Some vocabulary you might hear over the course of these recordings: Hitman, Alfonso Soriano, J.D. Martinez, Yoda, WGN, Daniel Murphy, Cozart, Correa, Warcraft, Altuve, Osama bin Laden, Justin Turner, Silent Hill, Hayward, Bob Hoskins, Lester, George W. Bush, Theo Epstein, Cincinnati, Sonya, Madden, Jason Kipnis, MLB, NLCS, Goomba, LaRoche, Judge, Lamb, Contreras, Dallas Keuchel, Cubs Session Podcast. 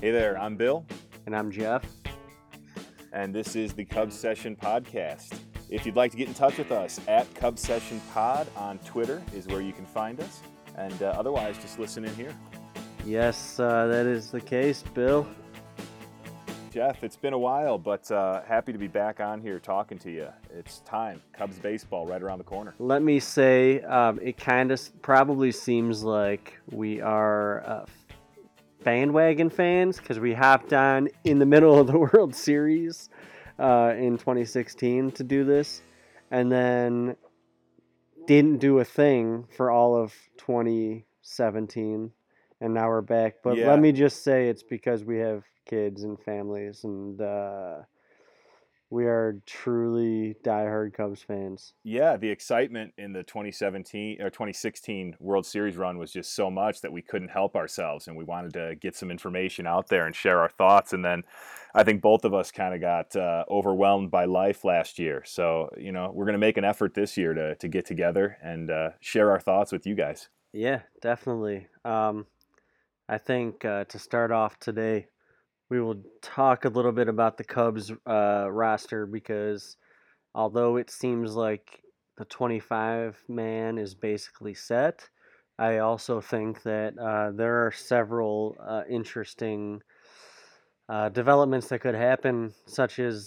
Hey there, I'm Bill. And I'm Jeff. And this is the Cubs Session Podcast. If you'd like to get in touch with us, at Cubs Session Pod on Twitter is where you can find us. And otherwise, just listen in here. Yes, that is the case, Bill. Jeff, it's been a while, but happy to be back on here talking to you. It's time. Cubs baseball right around the corner. Let me say, it kind of probably seems like we are bandwagon fans because we hopped on in the middle of the World Series in 2016 to do this, and then didn't do a thing for all of 2017, and now we're back. But yeah. Let me just say it's because we have kids and families, and we are truly diehard Cubs fans. Yeah, the excitement in the 2017 or 2016 World Series run was just so much that we couldn't help ourselves, and we wanted to get some information out there and share our thoughts. And then I think both of us kind of got overwhelmed by life last year. So, you know, we're going to make an effort this year to get together and share our thoughts with you guys. Yeah, definitely. I think to start off today, we will talk a little bit about the Cubs roster, because although it seems like the 25-man is basically set, I also think that there are several interesting developments that could happen, such as,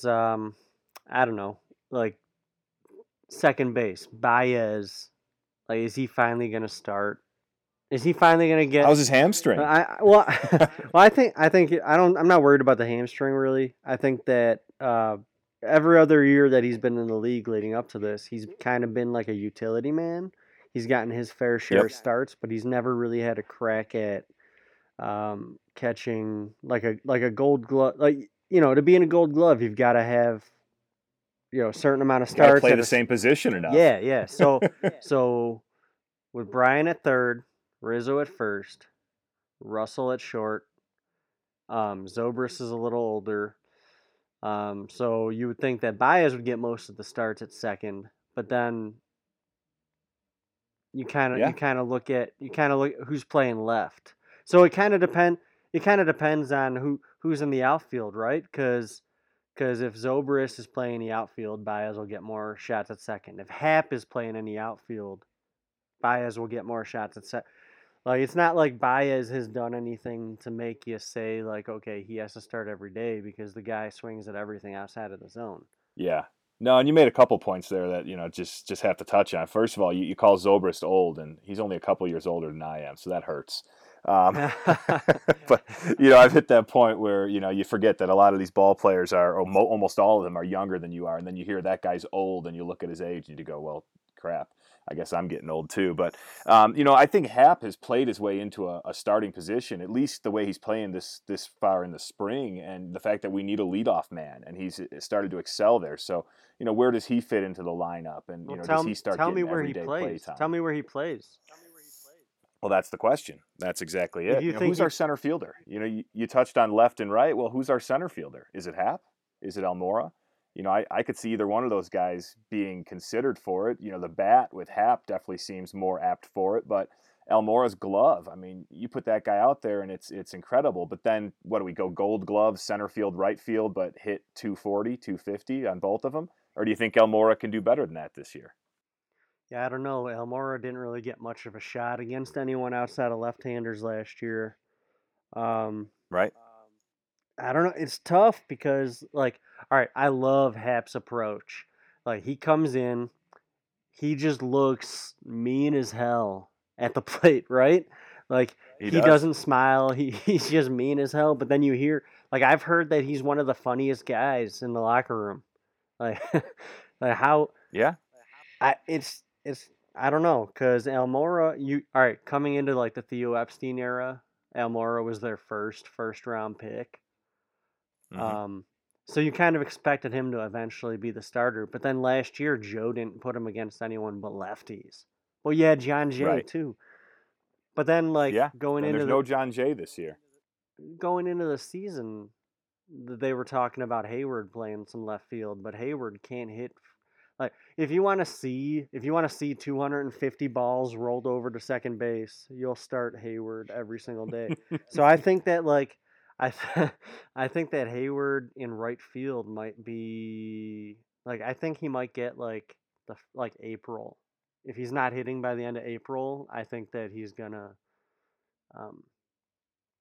second base, Baez. Like, is he finally going to start? Is he finally going to get? How's his hamstring? I'm not worried about the hamstring really. I think that every other year that he's been in the league leading up to this, he's kind of been like a utility man. He's gotten his fair share of starts, but he's never really had a crack at catching like a Gold Glove. Like, you know, to be in a Gold Glove, you've got to have, you know, a certain amount of starts. You play the same position enough. Yeah. So with Bryant at third, Rizzo at first, Russell at short, Zobrist is a little older, so you would think that Baez would get most of the starts at second, but then you kind of look who's playing left. So it kind of depends on who's in the outfield, right? Because if Zobrist is playing the outfield, Baez will get more shots at second. If Happ is playing in the outfield, Baez will get more shots at second. Like, it's not like Baez has done anything to make you say, like, okay, he has to start every day, because the guy swings at everything outside of the zone. Yeah. No, and you made a couple points there that, you know, just have to touch on. First of all, you call Zobrist old, and he's only a couple years older than I am, so that hurts. But, you know, I've hit that point where, you know, you forget that a lot of these ball players are, or almost all of them are younger than you are, and then you hear that guy's old, and you look at his age, and you go, well, crap. I guess I'm getting old too, but you know, I think Happ has played his way into a starting position, at least the way he's playing this far in the spring, and the fact that we need a leadoff man, and he's started to excel there. So, you know, where does he fit into the lineup, and does he start getting everyday play time? Tell me where he plays. Well, that's the question. That's exactly it. You know, who's our center fielder? You know, you touched on left and right. Well, who's our center fielder? Is it Happ? Is it Almora? You know, I could see either one of those guys being considered for it. You know, the bat with Happ definitely seems more apt for it, but Almora's glove, I mean, you put that guy out there and it's incredible. But then, what do we go, Gold Glove, center field, right field, but hit 240, 250 on both of them? Or do you think Almora can do better than that this year? Yeah, I don't know. Almora didn't really get much of a shot against anyone outside of left-handers last year. Right. I don't know. It's tough because, like, all right, I love Happ's approach. Like, he comes in, he just looks mean as hell at the plate, right? Like, he doesn't smile. He's just mean as hell. But then you hear, like, I've heard that he's one of the funniest guys in the locker room. Like, like how? Yeah. I don't know, because Almora, coming into like the Theo Epstein era, Almora was their first round pick. Mm-hmm. So you kind of expected him to eventually be the starter, but then last year Joe didn't put him against anyone but lefties. Well, yeah, John Jay too, but then there's no John Jay this year. Going into the season, they were talking about Hayward playing some left field, but Hayward can't hit. Like, if you want to see 250 balls rolled over to second base, you'll start Hayward every single day. So I think that, like, I think that Hayward in right field might be like, I think he might get like the April. If he's not hitting by the end of April, I think that he's gonna,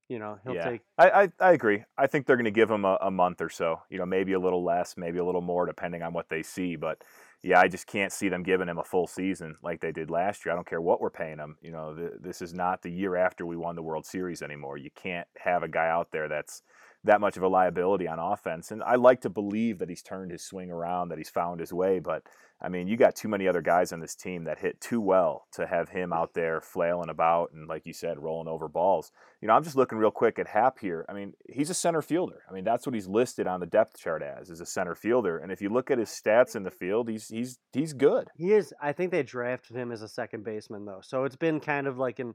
you know, he'll take. I agree. I think they're gonna give him a month or so. You know, maybe a little less, maybe a little more, depending on what they see. But yeah, I just can't see them giving him a full season like they did last year. I don't care what we're paying him. You know, this is not the year after we won the World Series anymore. You can't have a guy out there that's that much of a liability on offense. And I like to believe that he's turned his swing around, that he's found his way. But, I mean, you got too many other guys on this team that hit too well to have him out there flailing about and, like you said, rolling over balls. You know, I'm just looking real quick at Happ here. I mean, he's a center fielder. I mean, that's what he's listed on the depth chart as, is a center fielder. And if you look at his stats in the field, he's good. He is. I think they drafted him as a second baseman, though. So it's been kind of like an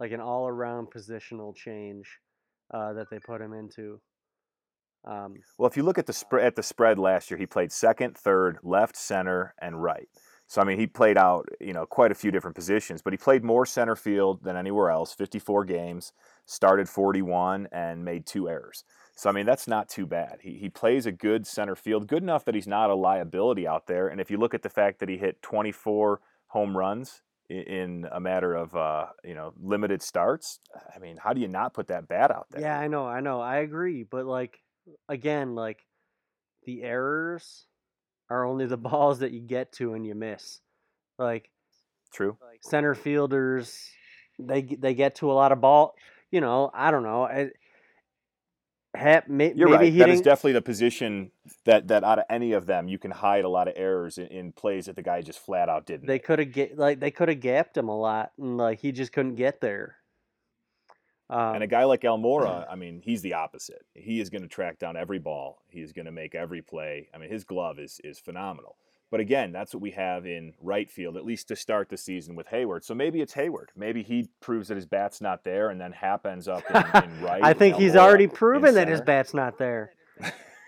all-around positional change that they put him into. Well, if you look at the spread last year, he played second, third, left, center, and right. So I mean, he played out, you know, quite a few different positions, but he played more center field than anywhere else. 54 games, started 41, and made 2 errors. So I mean, that's not too bad. He plays a good center field, good enough that he's not a liability out there. And if you look at the fact that he hit 24 home runs in a matter of limited starts, I mean, how do you not put that bat out there? Yeah, I know, I agree. But again, the errors are only the balls that you get to and you miss. True. Center fielders, they get to a lot of ball. You know, I don't know. You're right. That is definitely the position that out of any of them, you can hide a lot of errors in plays that the guy just flat out didn't. They could have gapped him a lot, and he just couldn't get there. And a guy like Almora, I mean, he's the opposite. He is going to track down every ball. He is going to make every play. I mean, his glove is phenomenal. But again, that's what we have in right field, at least to start the season with Hayward. So maybe it's Hayward. Maybe he proves that his bat's not there, and then Happ ends up in right. I think he's already proven that his bat's not there.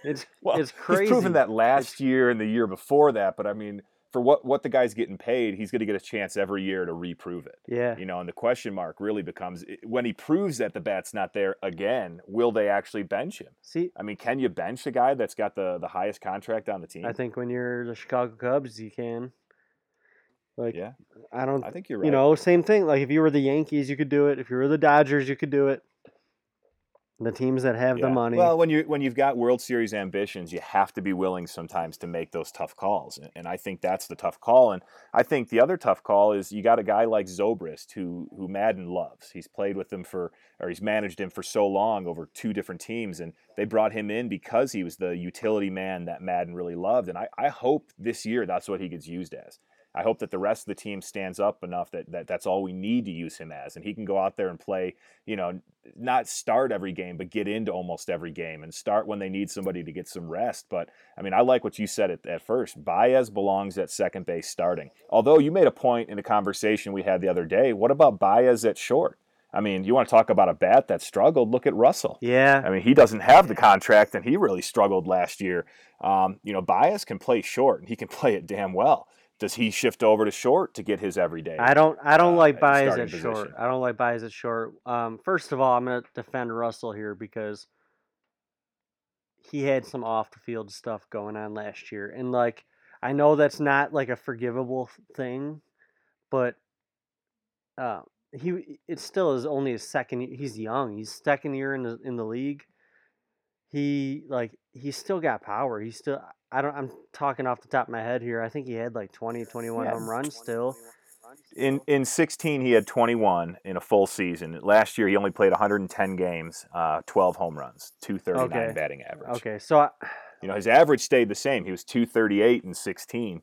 It's crazy. He's proven that last year and the year before that. But I mean, for what the guy's getting paid, he's going to get a chance every year to reprove it. Yeah. You know, and the question mark really becomes, when he proves that the bat's not there again, will they actually bench him? See, I mean, can you bench a guy that's got the highest contract on the team? I think when you're the Chicago Cubs, you can. Yeah. I think you're right. You know, same thing. If you were the Yankees, you could do it. If you were the Dodgers, you could do it. The teams that have the money. Well, when you've got World Series ambitions, you have to be willing sometimes to make those tough calls. And I think that's the tough call. And I think the other tough call is you got a guy like Zobrist who Madden loves. He's played with him he's managed him for so long over 2 different teams. And they brought him in because he was the utility man that Madden really loved. And I hope this year that's what he gets used as. I hope that the rest of the team stands up enough that's all we need to use him as. And he can go out there and play, you know, not start every game, but get into almost every game and start when they need somebody to get some rest. But, I mean, I like what you said at first. Baez belongs at second base starting. Although you made a point in a conversation we had the other day, what about Baez at short? I mean, you want to talk about a bat that struggled? Look at Russell. Yeah. I mean, he doesn't have the contract, and he really struggled last year. Baez can play short, and he can play it damn well. Does he shift over to short to get his everyday? I don't like Baez at short. I don't like Baez at short. First of all, I'm going to defend Russell here because he had some off the field stuff going on last year, and I know that's not a forgivable thing, but it's still is only his second. He's young. He's second year in the league. He's still got power. He's still. I'm talking off the top of my head here. I think he had 20, 21 home runs still. In 2016, he had 21 in a full season. Last year, he only played 110 games, 12 home runs, 239 batting average. Okay, so his average stayed the same. He was 238 in 2016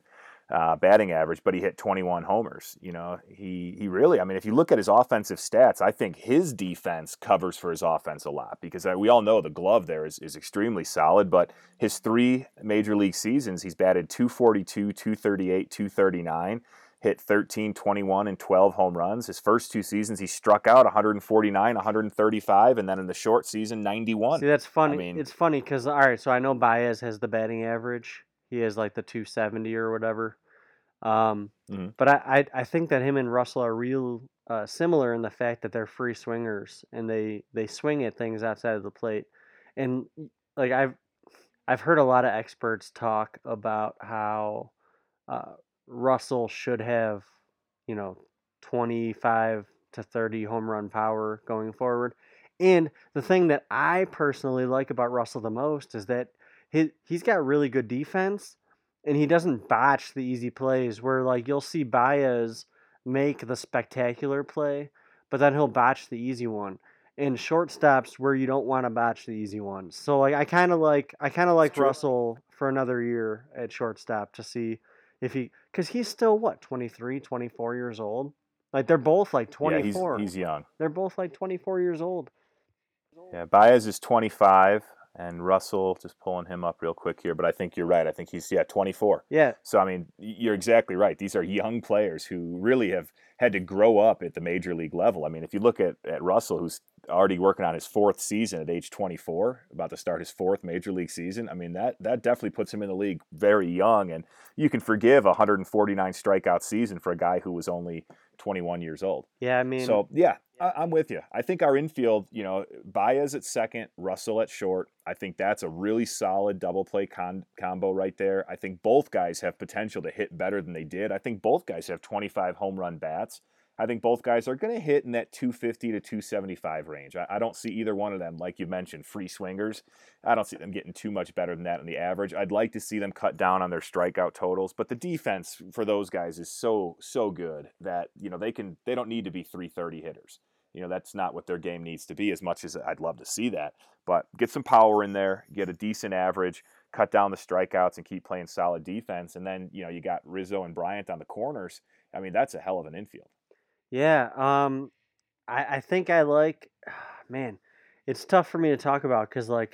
batting average, but he hit 21 homers. You know, he really. I mean, if you look at his offensive stats, I think his defense covers for his offense a lot because we all know the glove there is extremely solid. But his 3 major league seasons, he's batted 242, 238, 239, hit 13, 21, and 12 home runs. His first 2 seasons, he struck out 149, 135, and then in the short season, 91. See, that's funny. I mean, it's funny because I know Baez has the batting average. He has the 270 or whatever. But I think that him and Russell are real similar in the fact that they're free swingers and they swing at things outside of the plate. And like I've heard a lot of experts talk about how Russell should have, 25 to 30 home run power going forward. And the thing that I personally like about Russell the most is that he's got really good defense. And he doesn't botch the easy plays where, like, you'll see Baez make the spectacular play, but then he'll botch the easy one. And shortstops where you don't want to botch the easy one. So, like, I kind of like Russell for another year at shortstop to see if he, because he's still, 23, 24 years old? Like, they're both, 24. Yeah, he's young. They're both, 24 years old. Yeah, Baez is 25. And Russell, just pulling him up real quick here, but I think you're right. I think he's 24. Yeah. So, I mean, you're exactly right. These are young players who really have had to grow up at the major league level. I mean, if you look at Russell, who's already working on his fourth season at age 24, about to start his fourth major league season, I mean, that definitely puts him in the league very young. And you can forgive a 149 strikeout season for a guy who was only 21 years old. Yeah, I mean. So, yeah. I'm with you. I think our infield, Baez at second, Russell at short. I think that's a really solid double play combo right there. I think both guys have potential to hit better than they did. I think both guys have 25 home run bats. I think both guys are going to hit in that 250 to 275 range. I don't see either one of them, like you mentioned, free swingers. I don't see them getting too much better than that on the average. I'd like to see them cut down on their strikeout totals, but the defense for those guys is so good that they don't need to be 330 hitters. That's not what their game needs to be, as much as I'd love to see that. But get some power in there, get a decent average, cut down the strikeouts, and keep playing solid defense. And then you got Rizzo and Bryant on the corners. I mean, that's a hell of an infield. Yeah, I think I like, man, it's tough for me to talk about because, I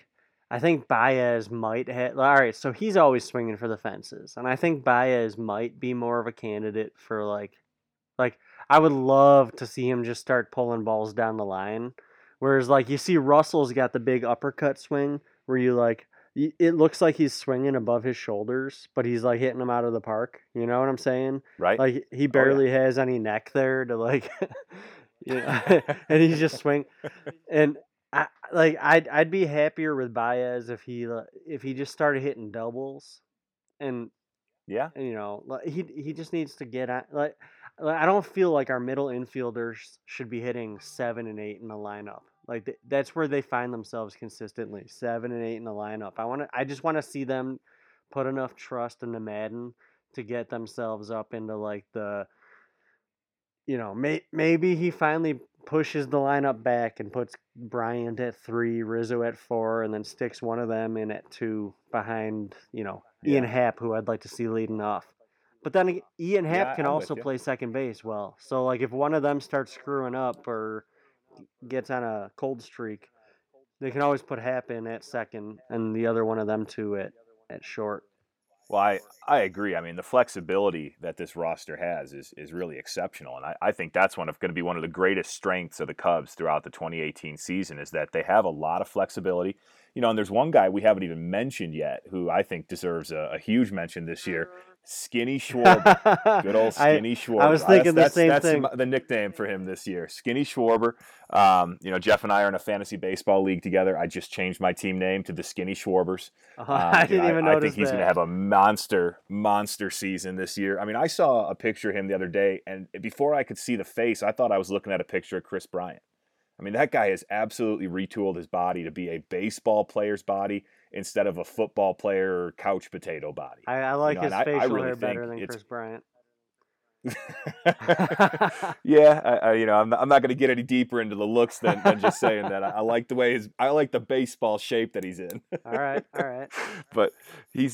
think Baez might hit. All right, so he's always swinging for the fences, and I think Baez might be more of a candidate for, I would love to see him just start pulling balls down the line, whereas, you see Russell's got the big uppercut swing where you, it looks like he's swinging above his shoulders, but he's hitting them out of the park. You know what I'm saying? Right. He barely has any neck there to and he's just swing. And I'd be happier with Baez if he just started hitting doubles, and he just needs to get on. I don't feel like our middle infielders should be hitting 7 and 8 in the lineup. That's where they find themselves consistently, 7 and 8 in the lineup. I just want to see them put enough trust in the Madden to get themselves up into maybe he finally pushes the lineup back and puts Bryant at 3, Rizzo at 4, and then sticks one of them in at 2 behind Ian Happ, who I'd like to see leading off. But then Ian Happ can also play second base well. So if one of them starts screwing up or gets on a cold streak, they can always put Happ in at second and the other one of them two at short. Well, I agree. I mean, the flexibility that this roster has is really exceptional, and I think that's going to be one of the greatest strengths of the Cubs throughout the 2018 season, is that they have a lot of flexibility. And there's one guy we haven't even mentioned yet who I think deserves a huge mention this year, Skinny Schwarber. Good old Skinny Schwarber. I was thinking that's the same thing. That's the nickname for him this year, Skinny Schwarber. Jeff and I are in a fantasy baseball league together. I just changed my team name to the Skinny Schwarbers. I didn't even notice that. I think he's going to have a monster season this year. I mean, I saw a picture of him the other day, and before I could see the face, I thought I was looking at a picture of Kris Bryant. I mean, that guy has absolutely retooled his body to be a baseball player's body instead of a football player or couch potato body. I like his facial hair better than Kris Bryant. I'm not going to get any deeper into the looks than just saying that. I like the way I like the baseball shape that he's in. All right. But he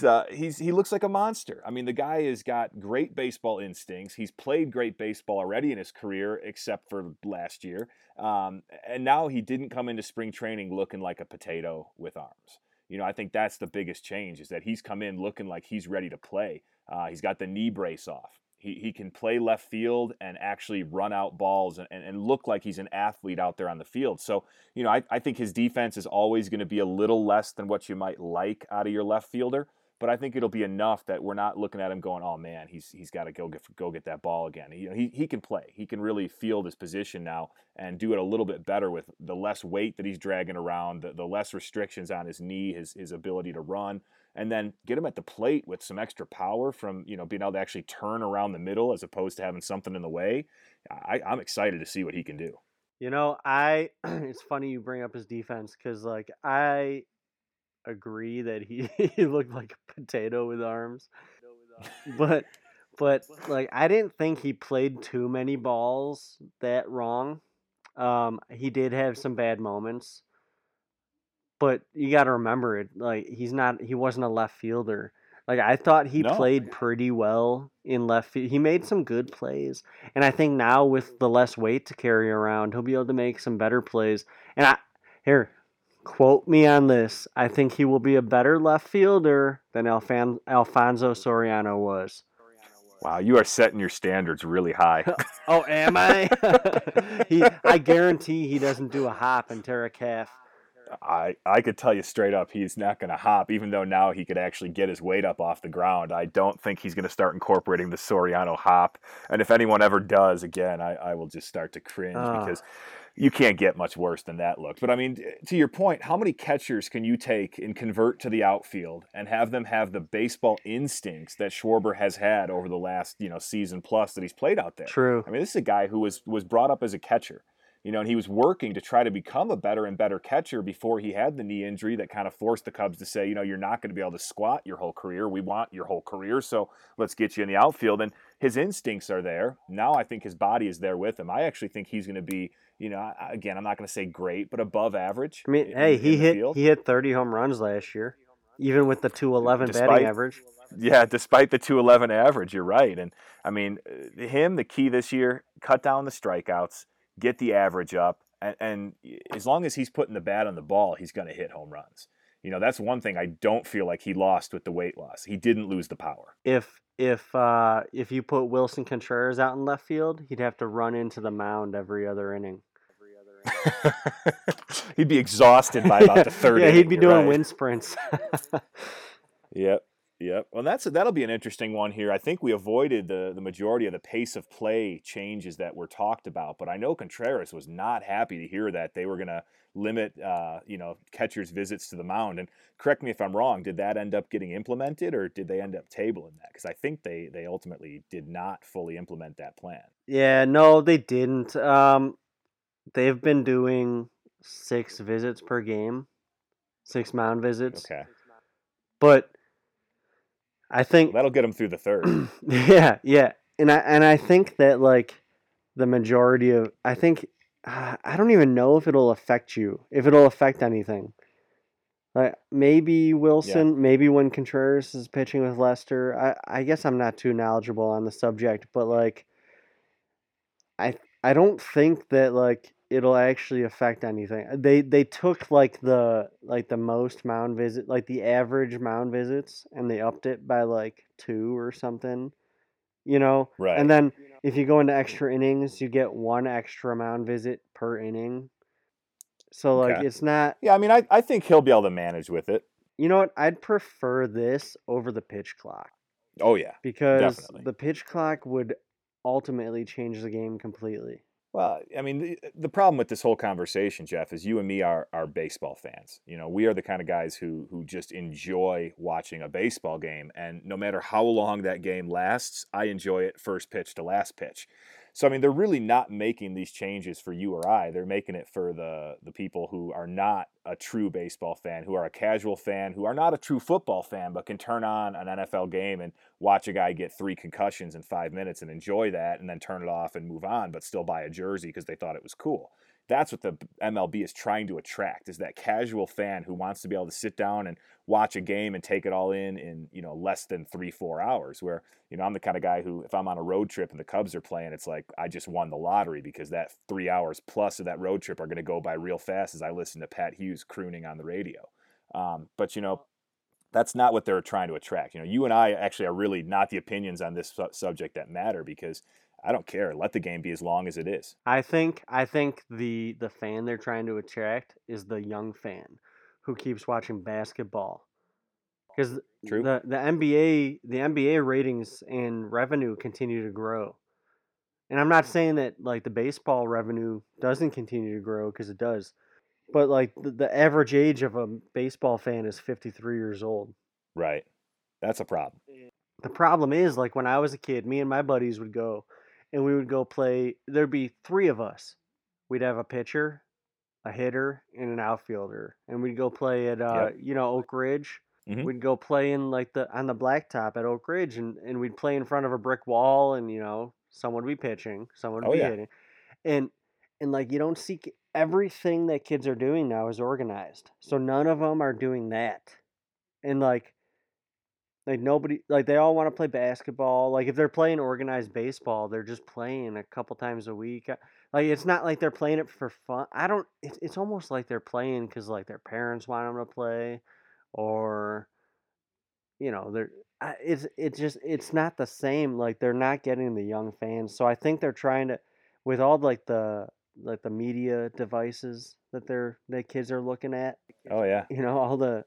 looks like a monster. I mean, the guy has got great baseball instincts. He's played great baseball already in his career, except for last year. And now he didn't come into spring training looking like a potato with arms. I think that's the biggest change, is that he's come in looking like he's ready to play. He's got the knee brace off. He can play left field and actually run out balls and look like he's an athlete out there on the field. So, I think his defense is always going to be a little less than what you might like out of your left fielder. But I think it'll be enough that we're not looking at him going, oh man, he's got to go get that ball again. He can play. He can really field his position now and do it a little bit better with the less weight that he's dragging around, the less restrictions on his knee, his ability to run, and then get him at the plate with some extra power from being able to actually turn around the middle as opposed to having something in the way. I'm excited to see what he can do. It's funny you bring up his defense because I agree that he looked like a potato with arms, but I didn't think he played too many balls that wrong. He did have some bad moments, but you got to remember it. He wasn't a left fielder. I thought he played pretty well in left field. He made some good plays. And I think now with the less weight to carry around, he'll be able to make some better plays. And quote me on this. I think he will be a better left fielder than Alfonso Soriano was. Wow, you are setting your standards really high. Oh, am I? I guarantee he doesn't do a hop and tear a calf. I could tell you straight up he's not going to hop, even though now he could actually get his weight up off the ground. I don't think he's going to start incorporating the Soriano hop. And if anyone ever does, again, I will just start to cringe because you can't get much worse than that look. But, to your point, how many catchers can you take and convert to the outfield and have them have the baseball instincts that Schwarber has had over the last season plus that he's played out there? True. This is a guy who was brought up as a catcher. And he was working to try to become a better and better catcher before he had the knee injury that kind of forced the Cubs to say, you're not going to be able to squat your whole career. We want your whole career, so let's get you in the outfield. And his instincts are there. Now I think his body is there with him. I actually think he's going to be, again, I'm not going to say great, but above average. He hit 30 home runs last year, even with the 211 batting average. Yeah, despite the 211 average, you're right. And, the key this year, cut down the strikeouts. Get the average up, and as long as he's putting the bat on the ball, he's going to hit home runs. That's one thing I don't feel like he lost with the weight loss. He didn't lose the power. If you put Wilson Contreras out in left field, he'd have to run into the mound every other inning. He'd be exhausted by about the third inning. Yeah, he'd be doing wind sprints. Yep. Yep. Well, that'll be an interesting one here. I think we avoided the majority of the pace of play changes that were talked about, but I know Contreras was not happy to hear that they were going to limit, catchers' visits to the mound. And correct me if I'm wrong, did that end up getting implemented, or did they end up tabling that? Because I think they ultimately did not fully implement that plan. Yeah, no, they didn't. They've been doing 6 visits per game, 6 mound visits. Okay. But I think that'll get him through the third. Yeah. And I think that the majority of, I don't even know if it'll affect you, if it'll affect anything. Maybe Wilson, maybe when Contreras is pitching with Lester, I guess I'm not too knowledgeable on the subject, but I don't think that it'll actually affect anything. They took the most mound visit, the average mound visits, and they upped it by 2 or something, Right. And then if you go into extra innings, you get 1 extra mound visit per inning. So okay. It's not. Yeah, I think he'll be able to manage with it. You know what? I'd prefer this over the pitch clock. Oh yeah, because definitely. The pitch clock would ultimately change the game completely. Well, the problem with this whole conversation, Jeff, is you and me are baseball fans. We are the kind of guys who just enjoy watching a baseball game, and no matter how long that game lasts, I enjoy it first pitch to last pitch. So, they're really not making these changes for you or I. They're making it for the people who are not a true baseball fan, who are a casual fan, who are not a true football fan, but can turn on an NFL game and watch a guy get 3 concussions in 5 minutes and enjoy that, and then turn it off and move on, but still buy a jersey because they thought it was cool. That's what the MLB is trying to attract, is that casual fan who wants to be able to sit down and watch a game and take it all in less than 3-4 hours, where I'm the kind of guy who, if I'm on a road trip and the Cubs are playing, it's like I just won the lottery, because that 3 hours plus of that road trip are going to go by real fast as I listen to Pat Hughes crooning on the radio. That's not what they're trying to attract. You and I actually are really not the opinions on this subject that matter, because I don't care. Let the game be as long as it is. I think the fan they're trying to attract is the young fan who keeps watching basketball. Because True. The NBA ratings and revenue continue to grow. And I'm not saying that like the baseball revenue doesn't continue to grow, because it does. But like the average age of a baseball fan is 53 years old. Right. That's a problem. The problem is, like, when I was a kid, me and my buddies would go and we would go play. There'd be three of us. We'd have a pitcher, a hitter, and an outfielder. And we'd go play at, Oak Ridge. Mm-hmm. We'd go play in like on the blacktop at Oak Ridge, and we'd play in front of a brick wall, and, you know, someone would be pitching, someone would be hitting. And like, you don't see everything that kids are doing now is organized. So none of them are doing that. And like nobody, like they all want to play basketball. Like if they're playing organized baseball, they're just playing a couple times a week. Like it's not like they're playing it for fun. It's almost like they're playing because like their parents want them to play, or, you know, it's not the same. Like they're not getting the young fans. So I think they're trying to, with all like the media devices that that kids are looking at. Oh yeah. You know,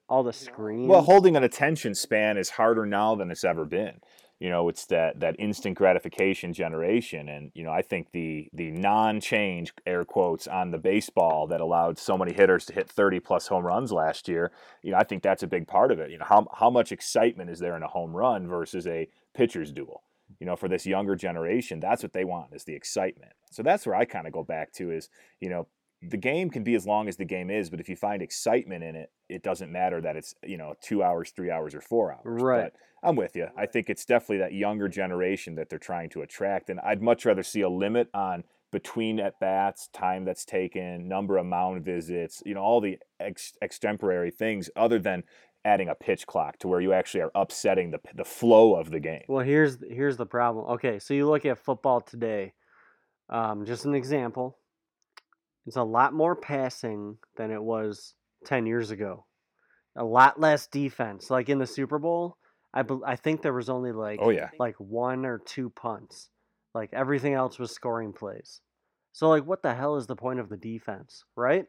all the screens. Well, holding an attention span is harder now than it's ever been. You know, it's that instant gratification generation, and you know, I think the non-change, air quotes, on the baseball that allowed so many hitters to hit 30 plus home runs last year, you know, I think that's a big part of it. You know, how much excitement is there in a home run versus a pitcher's duel? You know, for this younger generation, that's what they want, is the excitement. So that's where I kind of go back to is, you know, the game can be as long as the game is, but if you find excitement in it, it doesn't matter that it's, you know, 2 hours, 3 hours, or 4 hours. Right. But I'm with you. I think it's definitely that younger generation that they're trying to attract. And I'd much rather see a limit on between at-bats, time that's taken, number of mound visits, you know, all the extemporary things, other than adding a pitch clock to where you actually are upsetting the flow of the game. Well, here's the problem. Okay, so you look at football today, just an example. It's a lot more passing than it was 10 years ago. A lot less defense. Like in the Super Bowl, I think there was only like one or two punts. Like everything else was scoring plays. So like what the hell is the point of the defense, right?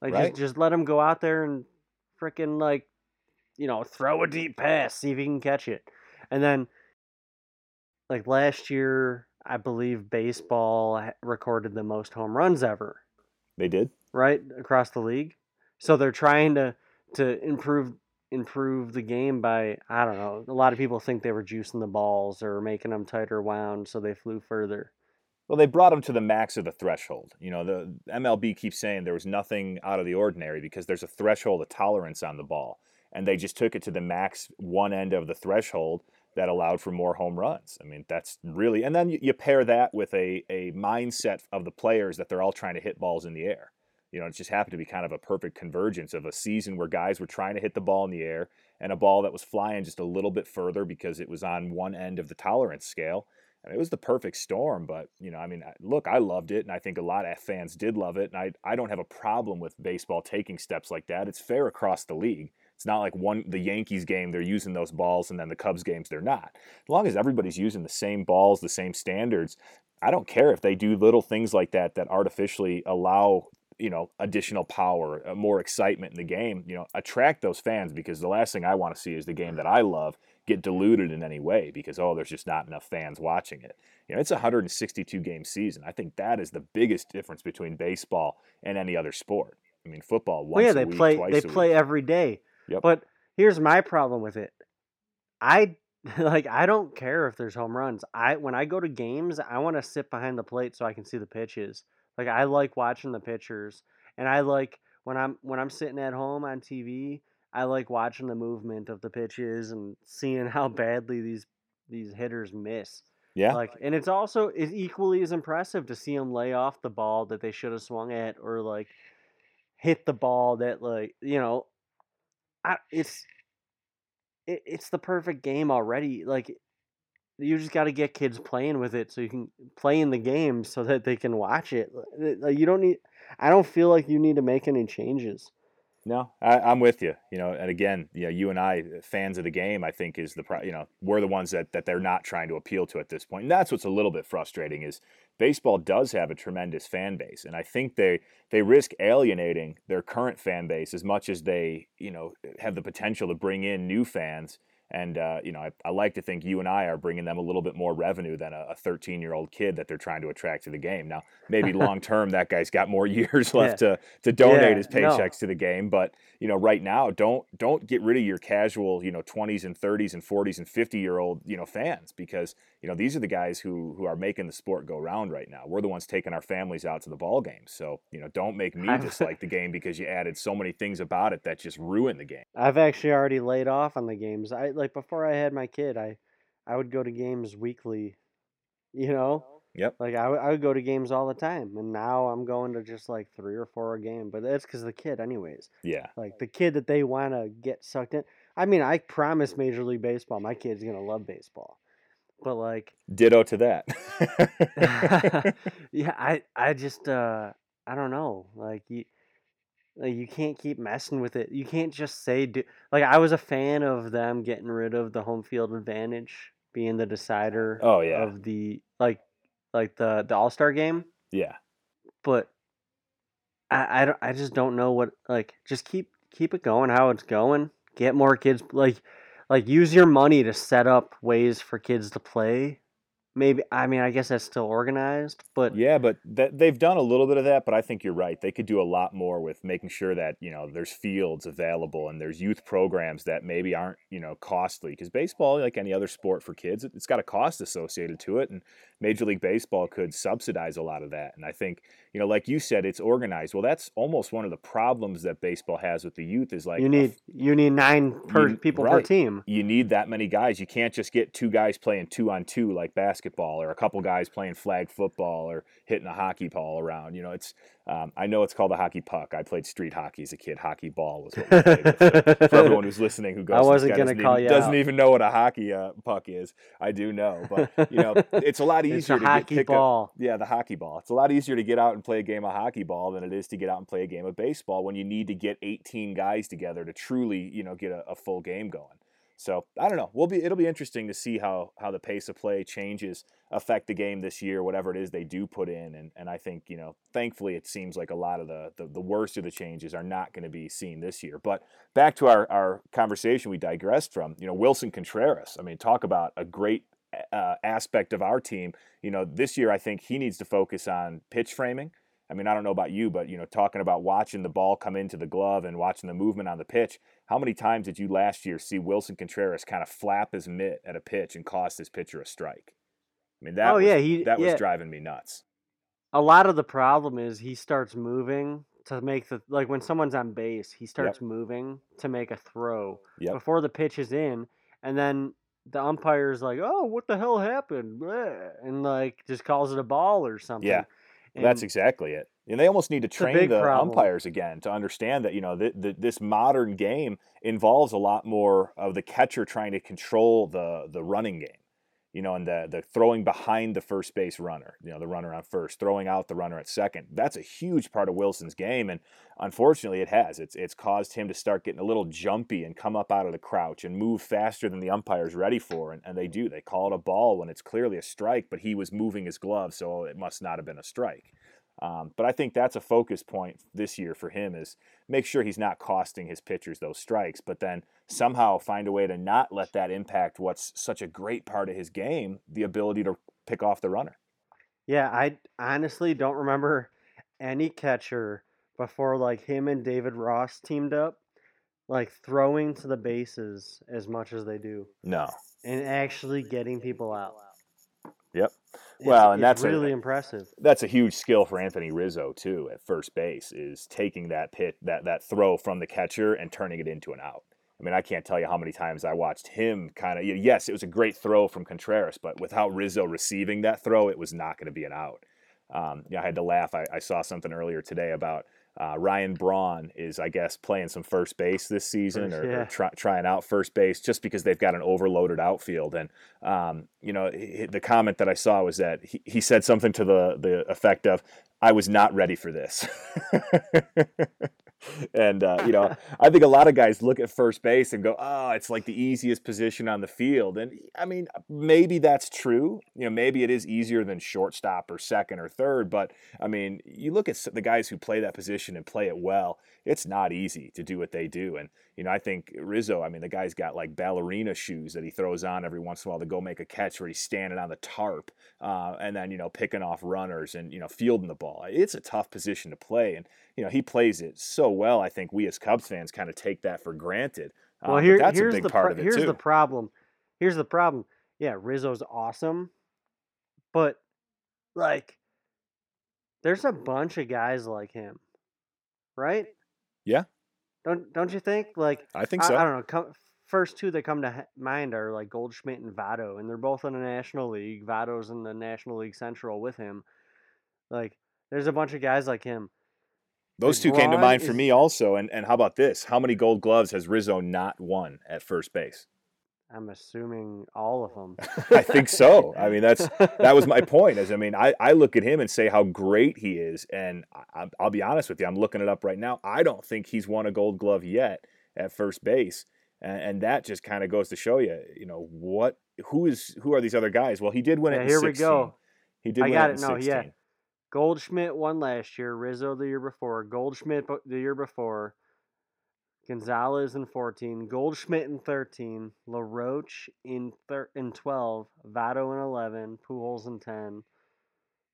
Like right. Just let them go out there and freaking like, you know, throw a deep pass, see if he can catch it. And then, like last year, I believe baseball recorded the most home runs ever. They did? Right, across the league. So they're trying to improve the game by, I don't know, a lot of people think they were juicing the balls or making them tighter wound so they flew further. Well, they brought them to the max of the threshold. You know, the MLB keeps saying there was nothing out of the ordinary because there's a threshold of tolerance on the ball. And they just took it to the max one end of the threshold that allowed for more home runs. I mean, that's really... And then you pair that with a mindset of the players that they're all trying to hit balls in the air. You know, it just happened to be kind of a perfect convergence of a season where guys were trying to hit the ball in the air and a ball that was flying just a little bit further because it was on one end of the tolerance scale. I mean, it was the perfect storm, but, you know, I mean, look, I loved it, and I think a lot of fans did love it, and I don't have a problem with baseball taking steps like that. It's fair across the league. It's not like the Yankees game, they're using those balls, and then the Cubs games, they're not. As long as everybody's using the same balls, the same standards, I don't care if they do little things like that that artificially allow, you know, additional power, more excitement in the game. You know, attract those fans, because the last thing I want to see is the game that I love get diluted in any way because, oh, there's just not enough fans watching it. You know, it's a 162-game season. I think that is the biggest difference between baseball and any other sport. I mean, football, once a week, twice a week. They play every day. Yep. But here's my problem with it. I don't care if there's home runs. When I go to games, I want to sit behind the plate so I can see the pitches. Like I like watching the pitchers, and I like when I'm sitting at home on TV, I like watching the movement of the pitches and seeing how badly these hitters miss. Yeah. Like, and it's also equally as impressive to see them lay off the ball that they should have swung at, or like hit the ball that, like, you know, it's the perfect game already. Like, you just got to get kids playing with it so you can play in the game so that they can watch it. Like, I don't feel like you need to make any changes. No, I'm with you. You know, and again, you know, you and I, fans of the game, I think is we're the ones that they're not trying to appeal to at this point. And that's what's a little bit frustrating is baseball does have a tremendous fan base, and I think they risk alienating their current fan base as much as they, you know, have the potential to bring in new fans. And, you know, I like to think you and I are bringing them a little bit more revenue than a 13-year-old kid that they're trying to attract to the game. Now, maybe long-term, that guy's got more years left to donate his paychecks to the game. But, you know, right now, don't get rid of your casual, you know, 20s and 30s and 40s and 50-year-old, you know, fans, because, you know, these are the guys who are making the sport go round right now. We're the ones taking our families out to the ball game. So, you know, don't make me dislike the game because you added so many things about it that just ruin the game. I've actually already laid off on the games. Like before I had my kid, I would go to games weekly, you know? Yep. Like I would go to games all the time, and now I'm going to just like 3 or 4 a game, but that's because of the kid anyways. Yeah. Like the kid that they want to get sucked in. I mean, I promise Major League Baseball, my kid's going to love baseball, but like. Ditto to that. Yeah. I just, I don't know. Like you can't keep messing with it. You can't just say like I was a fan of them getting rid of the home field advantage being the decider of the like the All-Star game. Yeah. But I just don't know what, like, just keep it going how it's going. Get more kids, like use your money to set up ways for kids to play. Maybe, I mean, I guess that's still organized, but... Yeah, but they've done a little bit of that, but I think you're right. They could do a lot more with making sure that, you know, there's fields available and there's youth programs that maybe aren't, you know, costly. Because baseball, like any other sport for kids, it's got a cost associated to it, and Major League Baseball could subsidize a lot of that. And I think, you know, like you said, it's organized. Well, that's almost one of the problems that baseball has with the youth is like... You need 9 people per team. You need that many guys. You can't just get 2 guys playing 2-on-2 like basketball, or a couple guys playing flag football or hitting a hockey ball around. You know, it's I know it's called a hockey puck. I played street hockey as a kid. Hockey ball was what we played with. So for everyone who's listening who goes, I wasn't going to call you doesn't out. Even know what a hockey puck is. I do know, but you know, it's a lot easier it's a to hockey get, ball. Yeah, the hockey ball. It's a lot easier to get out and play a game of hockey ball than it is to get out and play a game of baseball when you need to get 18 guys together to truly, you know, get a full game going. So I don't know. It'll be interesting to see how the pace of play changes affect the game this year, whatever it is they do put in. And I think, you know, thankfully it seems like a lot of the worst of the changes are not going to be seen this year. But back to our conversation we digressed from, you know, Wilson Contreras. I mean, talk about a great aspect of our team. You know, this year I think he needs to focus on pitch framing. I mean, I don't know about you, but, you know, talking about watching the ball come into the glove and watching the movement on the pitch, how many times did you last year see Wilson Contreras kind of flap his mitt at a pitch and cost his pitcher a strike? I mean, that was driving me nuts. A lot of the problem is he starts moving to make like when someone's on base, he starts moving to make a throw before the pitch is in. And then the umpire's like, oh, what the hell happened? And like just calls it a ball or something. Yeah. And that's exactly it. And they almost need to train the umpires again to understand that, you know, this modern game involves a lot more of the catcher trying to control the running game, you know, and the throwing behind the first base runner, you know, the runner on first, throwing out the runner at second. That's a huge part of Wilson's game, and unfortunately it has. It's caused him to start getting a little jumpy and come up out of the crouch and move faster than the umpire's ready for, and they do. They call it a ball when it's clearly a strike, but he was moving his glove, so it must not have been a strike. But I think that's a focus point this year for him is make sure he's not costing his pitchers those strikes, but then somehow find a way to not let that impact what's such a great part of his game, the ability to pick off the runner. Yeah, I honestly don't remember any catcher before like him and David Ross teamed up, like throwing to the bases as much as they do. No. And actually getting people out. Yep. Well, and that's really impressive. That's a huge skill for Anthony Rizzo too at first base is taking that pitch, that throw from the catcher and turning it into an out. I mean, I can't tell you how many times I watched him kind of. Yes, it was a great throw from Contreras, but without Rizzo receiving that throw, it was not going to be an out. I had to laugh. I saw something earlier today about Ryan Braun is, I guess, playing some first base this season trying out first base just because they've got an overloaded outfield. And, you know, the comment that I saw was that he said something to the effect of, I was not ready for this. And, you know, I think a lot of guys look at first base and go, oh, it's like the easiest position on the field. And, I mean, maybe that's true. You know, maybe it is easier than shortstop or second or third. But, I mean, you look at the guys who play that position and play it well, it's not easy to do what they do. And, you know, I think Rizzo, I mean, the guy's got like ballerina shoes that he throws on every once in a while to go make a catch where he's standing on the tarp and then, you know, picking off runners and, you know, fielding the ball. It's a tough position to play. And, you know, he plays it so well. I think we as Cubs fans kind of take that for granted. Well, here's the problem. Here's the problem. Yeah, Rizzo's awesome, but like, there's a bunch of guys like him, right? Yeah. Don't you think? Like, I think so. I don't know. First two that come to mind are like Goldschmidt and Votto, and they're both in the National League. Votto's in the National League Central with him. Like, there's a bunch of guys like him. Those two came to mind for me also. And how about this? How many gold gloves has Rizzo not won at first base? I'm assuming all of them. I think so. I mean, that was my point. I look at him and say how great he is. And I'll be honest with you, I'm looking it up right now. I don't think he's won a gold glove yet at first base. And that just kind of goes to show you, you know, who are these other guys? Well, he did win it in 16. Here we go. He did win it in 16. Yeah. Goldschmidt won last year, Rizzo the year before, Goldschmidt the year before, Gonzalez in 14, Goldschmidt in 13, LaRoche in 12, Votto in 11, Pujols in 10.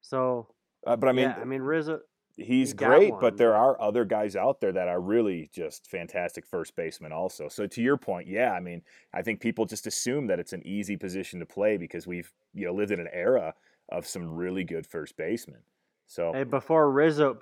So, but I mean, yeah, I mean Rizzo, he's great, but there are other guys out there that are really just fantastic first basemen also. So to your point, yeah, I mean, I think people just assume that it's an easy position to play because we've, you know, lived in an era of some really good first basemen. So hey, before Rizzo,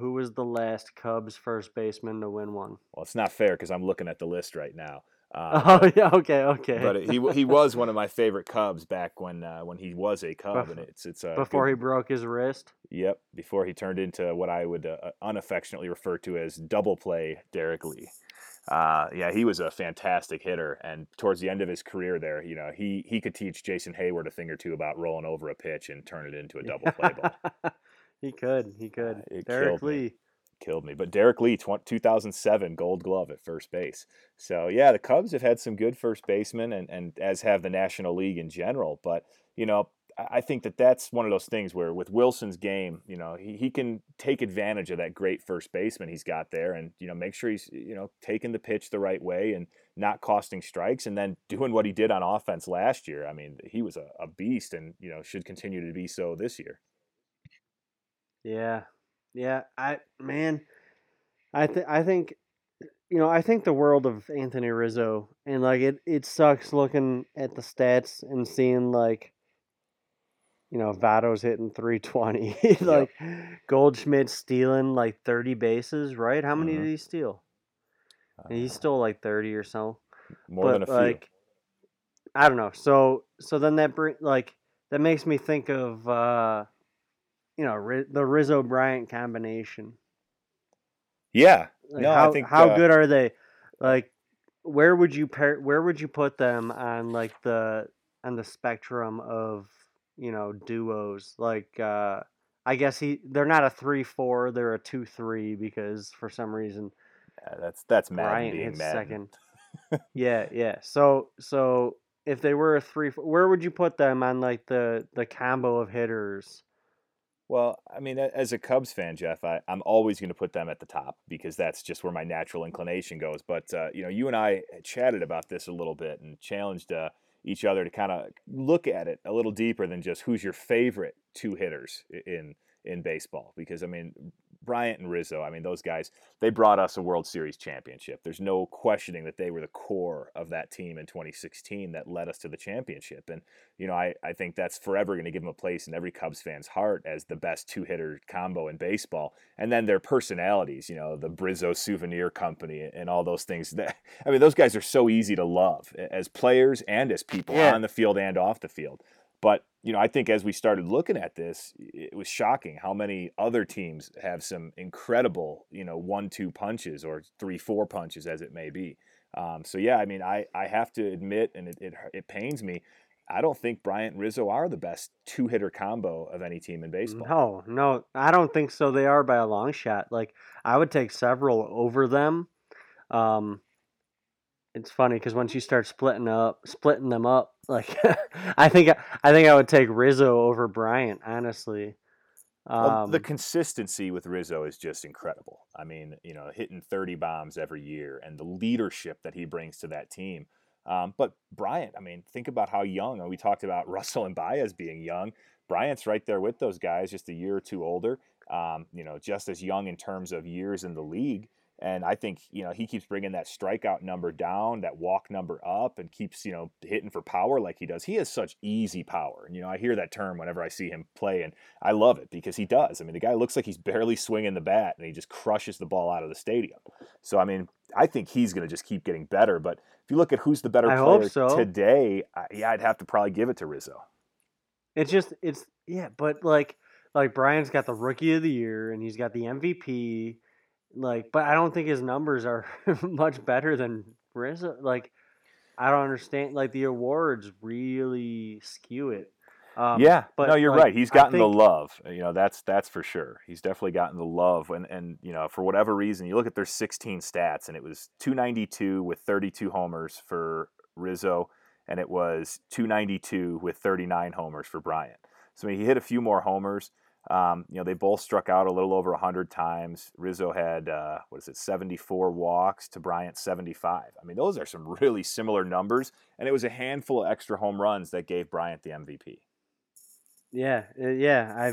who was the last Cubs first baseman to win one? Well, it's not fair because I'm looking at the list right now. Okay. But he was one of my favorite Cubs back when he was a Cub, and it's before he broke his wrist. Yep, before he turned into what I would unaffectionately refer to as double play Derek Lee. Yeah, he was a fantastic hitter, and towards the end of his career there, you know, he could teach Jason Hayward a thing or two about rolling over a pitch and turn it into a double play ball. He could. Derek Lee killed me. But Derek Lee, 2007 Gold Glove at first base. So yeah, the Cubs have had some good first basemen, and as have the National League in general. But you know, I think that's one of those things where with Wilson's game, you know, he can take advantage of that great first baseman he's got there and, you know, make sure he's, you know, taking the pitch the right way and not costing strikes and then doing what he did on offense last year. I mean, he was a beast and, you know, should continue to be so this year. Yeah. Yeah. I think, you know, I think the world of Anthony Rizzo, and like it sucks looking at the stats and seeing like, you know, Votto's hitting 320. Like, yep. Goldschmidt's stealing like 30 bases, right? How many did he steal? He stole like 30 or so. More than a few. Like, I don't know. So then that makes me think of you know, the Rizzo Bryant combination. Yeah. Like, no, I think how good are they? Like, where would you put them on like on the spectrum of, you know, duos? Like, I guess they're not a 3-4, they're a 2-3 because for some reason, yeah, that's Madden being Madden. Second. yeah. So if they were a 3-4, where would you put them on like the combo of hitters? Well, I mean, as a Cubs fan, Jeff, I'm always going to put them at the top because that's just where my natural inclination goes. But you know, you and I chatted about this a little bit and challenged each other to kind of look at it a little deeper than just who's your favorite two hitters in baseball. Because, I mean, Bryant and Rizzo, I mean, those guys, they brought us a World Series championship. There's no questioning that they were the core of that team in 2016 that led us to the championship. And, you know, I think that's forever going to give them a place in every Cubs fan's heart as the best two-hitter combo in baseball. And then their personalities, you know, the Rizzo Souvenir Company and all those things. I mean, those guys are so easy to love as players and as people on the field and off the field. But, you know, I think as we started looking at this, it was shocking how many other teams have some incredible, you know, 1-2 punches or 3-4 punches as it may be. So, yeah, I mean, I have to admit, and it pains me, I don't think Bryant and Rizzo are the best two-hitter combo of any team in baseball. No, I don't think so. They are by a long shot. Like, I would take several over them. It's funny because once you start splitting them up, like I think I would take Rizzo over Bryant, honestly. Well, the consistency with Rizzo is just incredible. I mean, you know, hitting 30 bombs every year and the leadership that he brings to that team. But Bryant, I mean, think about how young, and we talked about Russell and Baez being young. Bryant's right there with those guys, just a year or two older, you know, just as young in terms of years in the league. And I think, you know, he keeps bringing that strikeout number down, that walk number up, and keeps, you know, hitting for power like he does. He has such easy power. And, you know, I hear that term whenever I see him play, and I love it because he does. I mean, the guy looks like he's barely swinging the bat, and he just crushes the ball out of the stadium. So, I mean, I think he's going to just keep getting better. But if you look at who's the better player today, I'd have to probably give it to Rizzo. But Bryant's got the Rookie of the Year, and he's got the MVP. Like, but I don't think his numbers are much better than Rizzo. Like, I don't understand. Like, the awards really skew it. You're right. He's gotten the love. You know, that's for sure. He's definitely gotten the love. And you know, for whatever reason, you look at their 16 stats, and it was 292 with 32 homers for Rizzo, and it was 292 with 39 homers for Bryant. So I mean, he hit a few more homers. You know, they both struck out a little over 100 times. Rizzo had, 74 walks to Bryant 75. I mean, those are some really similar numbers, and it was a handful of extra home runs that gave Bryant the MVP. Yeah. I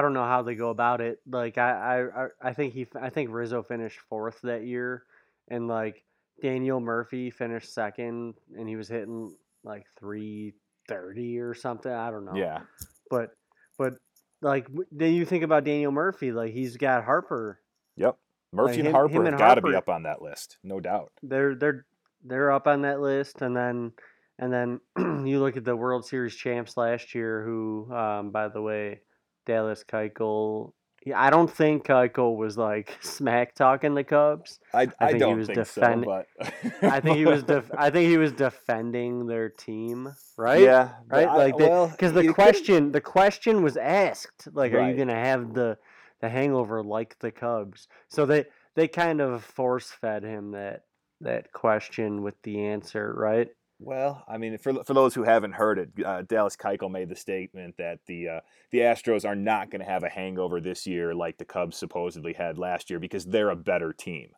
don't know how they go about it. Like, I think Rizzo finished fourth that year, and like Daniel Murphy finished second, and he was hitting like 330 or something. I don't know. Yeah. But like, then you think about Daniel Murphy, like he's got Harper. Yep. Murphy and Harper have got to be up on that list, no doubt. They're up on that list, and then you look at the World Series champs last year, who, by the way, Dallas Keuchel. I don't think Keuchel was like smack talking the Cubs. I think he was defending. But... I think he was defending their team, right? Yeah, right. The question was asked, like, right. Are you going to have the hangover like the Cubs? So they kind of force fed him that question with the answer, right? Well, I mean, for those who haven't heard it, Dallas Keuchel made the statement that the Astros are not going to have a hangover this year like the Cubs supposedly had last year because they're a better team.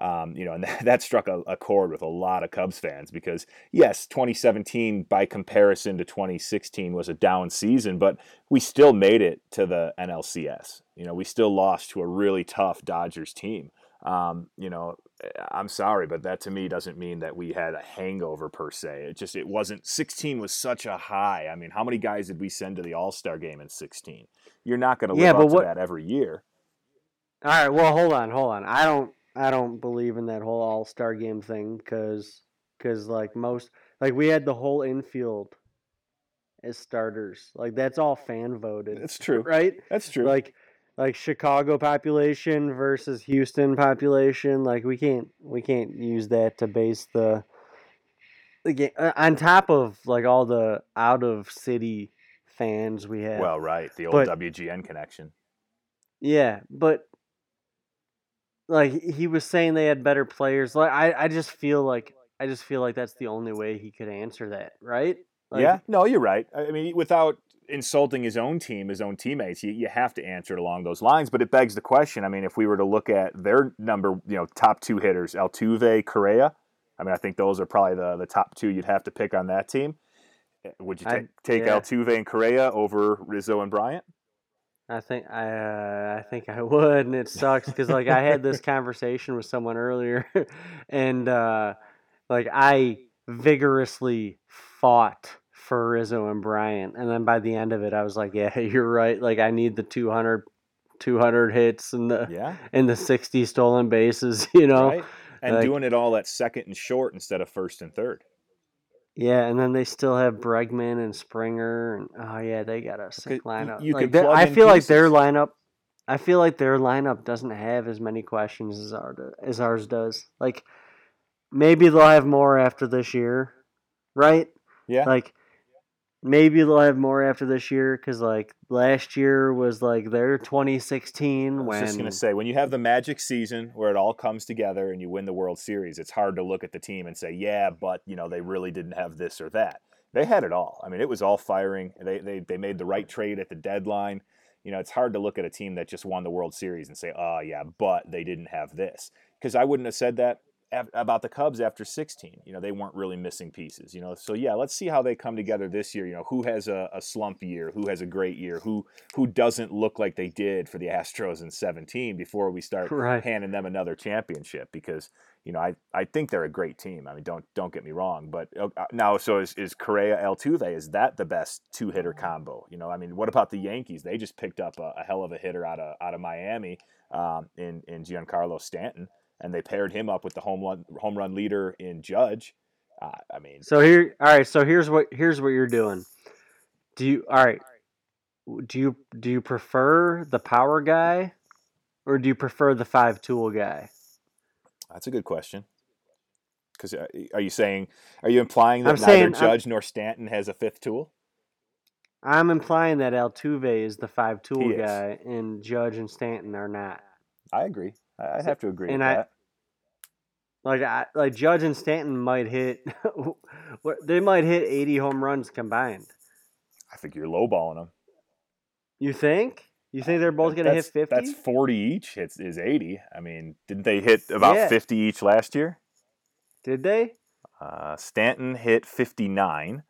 You know, and that struck a chord with a lot of Cubs fans because, yes, 2017 by comparison to 2016 was a down season, but we still made it to the NLCS. You know, we still lost to a really tough Dodgers team. You know, I'm sorry, but that to me doesn't mean that we had a hangover per se. It wasn't. 16 was such a high. I mean, how many guys did we send to the All-Star game in 16? You're not going to live up to that every year. All right. Well, hold on. I don't believe in that whole All-Star game thing because we had the whole infield as starters. Like, that's all fan voted. That's true. Right. That's true. Like Chicago population versus Houston population, like we can't use that to base the game on top of like all the out of city fans we have. Well, right, the old WGN connection. Yeah, but like he was saying, they had better players. Like I just feel like that's the only way he could answer that, right? Like, yeah, no, you're right. I mean, without insulting his own team, his own teammates, you have to answer it along those lines. But it begs the question. I mean, if we were to look at their number, you know, top two hitters, Altuve, Correa. I mean, I think those are probably the top two you'd have to pick on that team. Would you take Altuve and Correa over Rizzo and Bryant? I think I would, and it sucks because like I had this conversation with someone earlier, and like I vigorously fought for Rizzo and Bryant, and then by the end of it I was like, yeah, you're right, like I need the 200 hits and the 60 stolen bases, you know, right? And like, doing it all at second and short instead of first and third. Yeah, and then they still have Bregman and Springer, and oh yeah, they got a sick lineup. I feel like their lineup doesn't have as many questions as ours does. Like maybe they'll have more after this year, right? Yeah. Like, maybe they'll have more after this year because, like, last year was, like, their 2016 when... I was just going to say, when you have the magic season where it all comes together and you win the World Series, it's hard to look at the team and say, yeah, but, you know, they really didn't have this or that. They had it all. I mean, it was all firing. They made the right trade at the deadline. You know, it's hard to look at a team that just won the World Series and say, oh, yeah, but they didn't have this. Because I wouldn't have said that about the Cubs after 16. You know, they weren't really missing pieces, you know. So, yeah, let's see how they come together this year. You know, who has a slump year, who has a great year, who doesn't look like they did for the Astros in 17 before we start handing them another championship. Because, you know, I think they're a great team. I mean, don't get me wrong. But now, so is Correa, Altuve, is that the best two-hitter combo? You know, I mean, what about the Yankees? They just picked up a hell of a hitter out of Miami in Giancarlo Stanton. And they paired him up with the home run leader in Judge. I mean, So here's what you're doing. Do you prefer the power guy, or do you prefer the 5-tool guy? That's a good question. Because are you implying that neither Judge nor Stanton has a 5th tool? I'm implying that Altuve is the 5-tool guy, and Judge and Stanton are not. I agree. I have to agree with that. Like Judge and Stanton might hit – they might hit 80 home runs combined. I think you're lowballing them. You think? You think they're both going to hit 50? That's 40 each is 80. I mean, didn't they hit about 50 each last year? Did they? Stanton hit 59,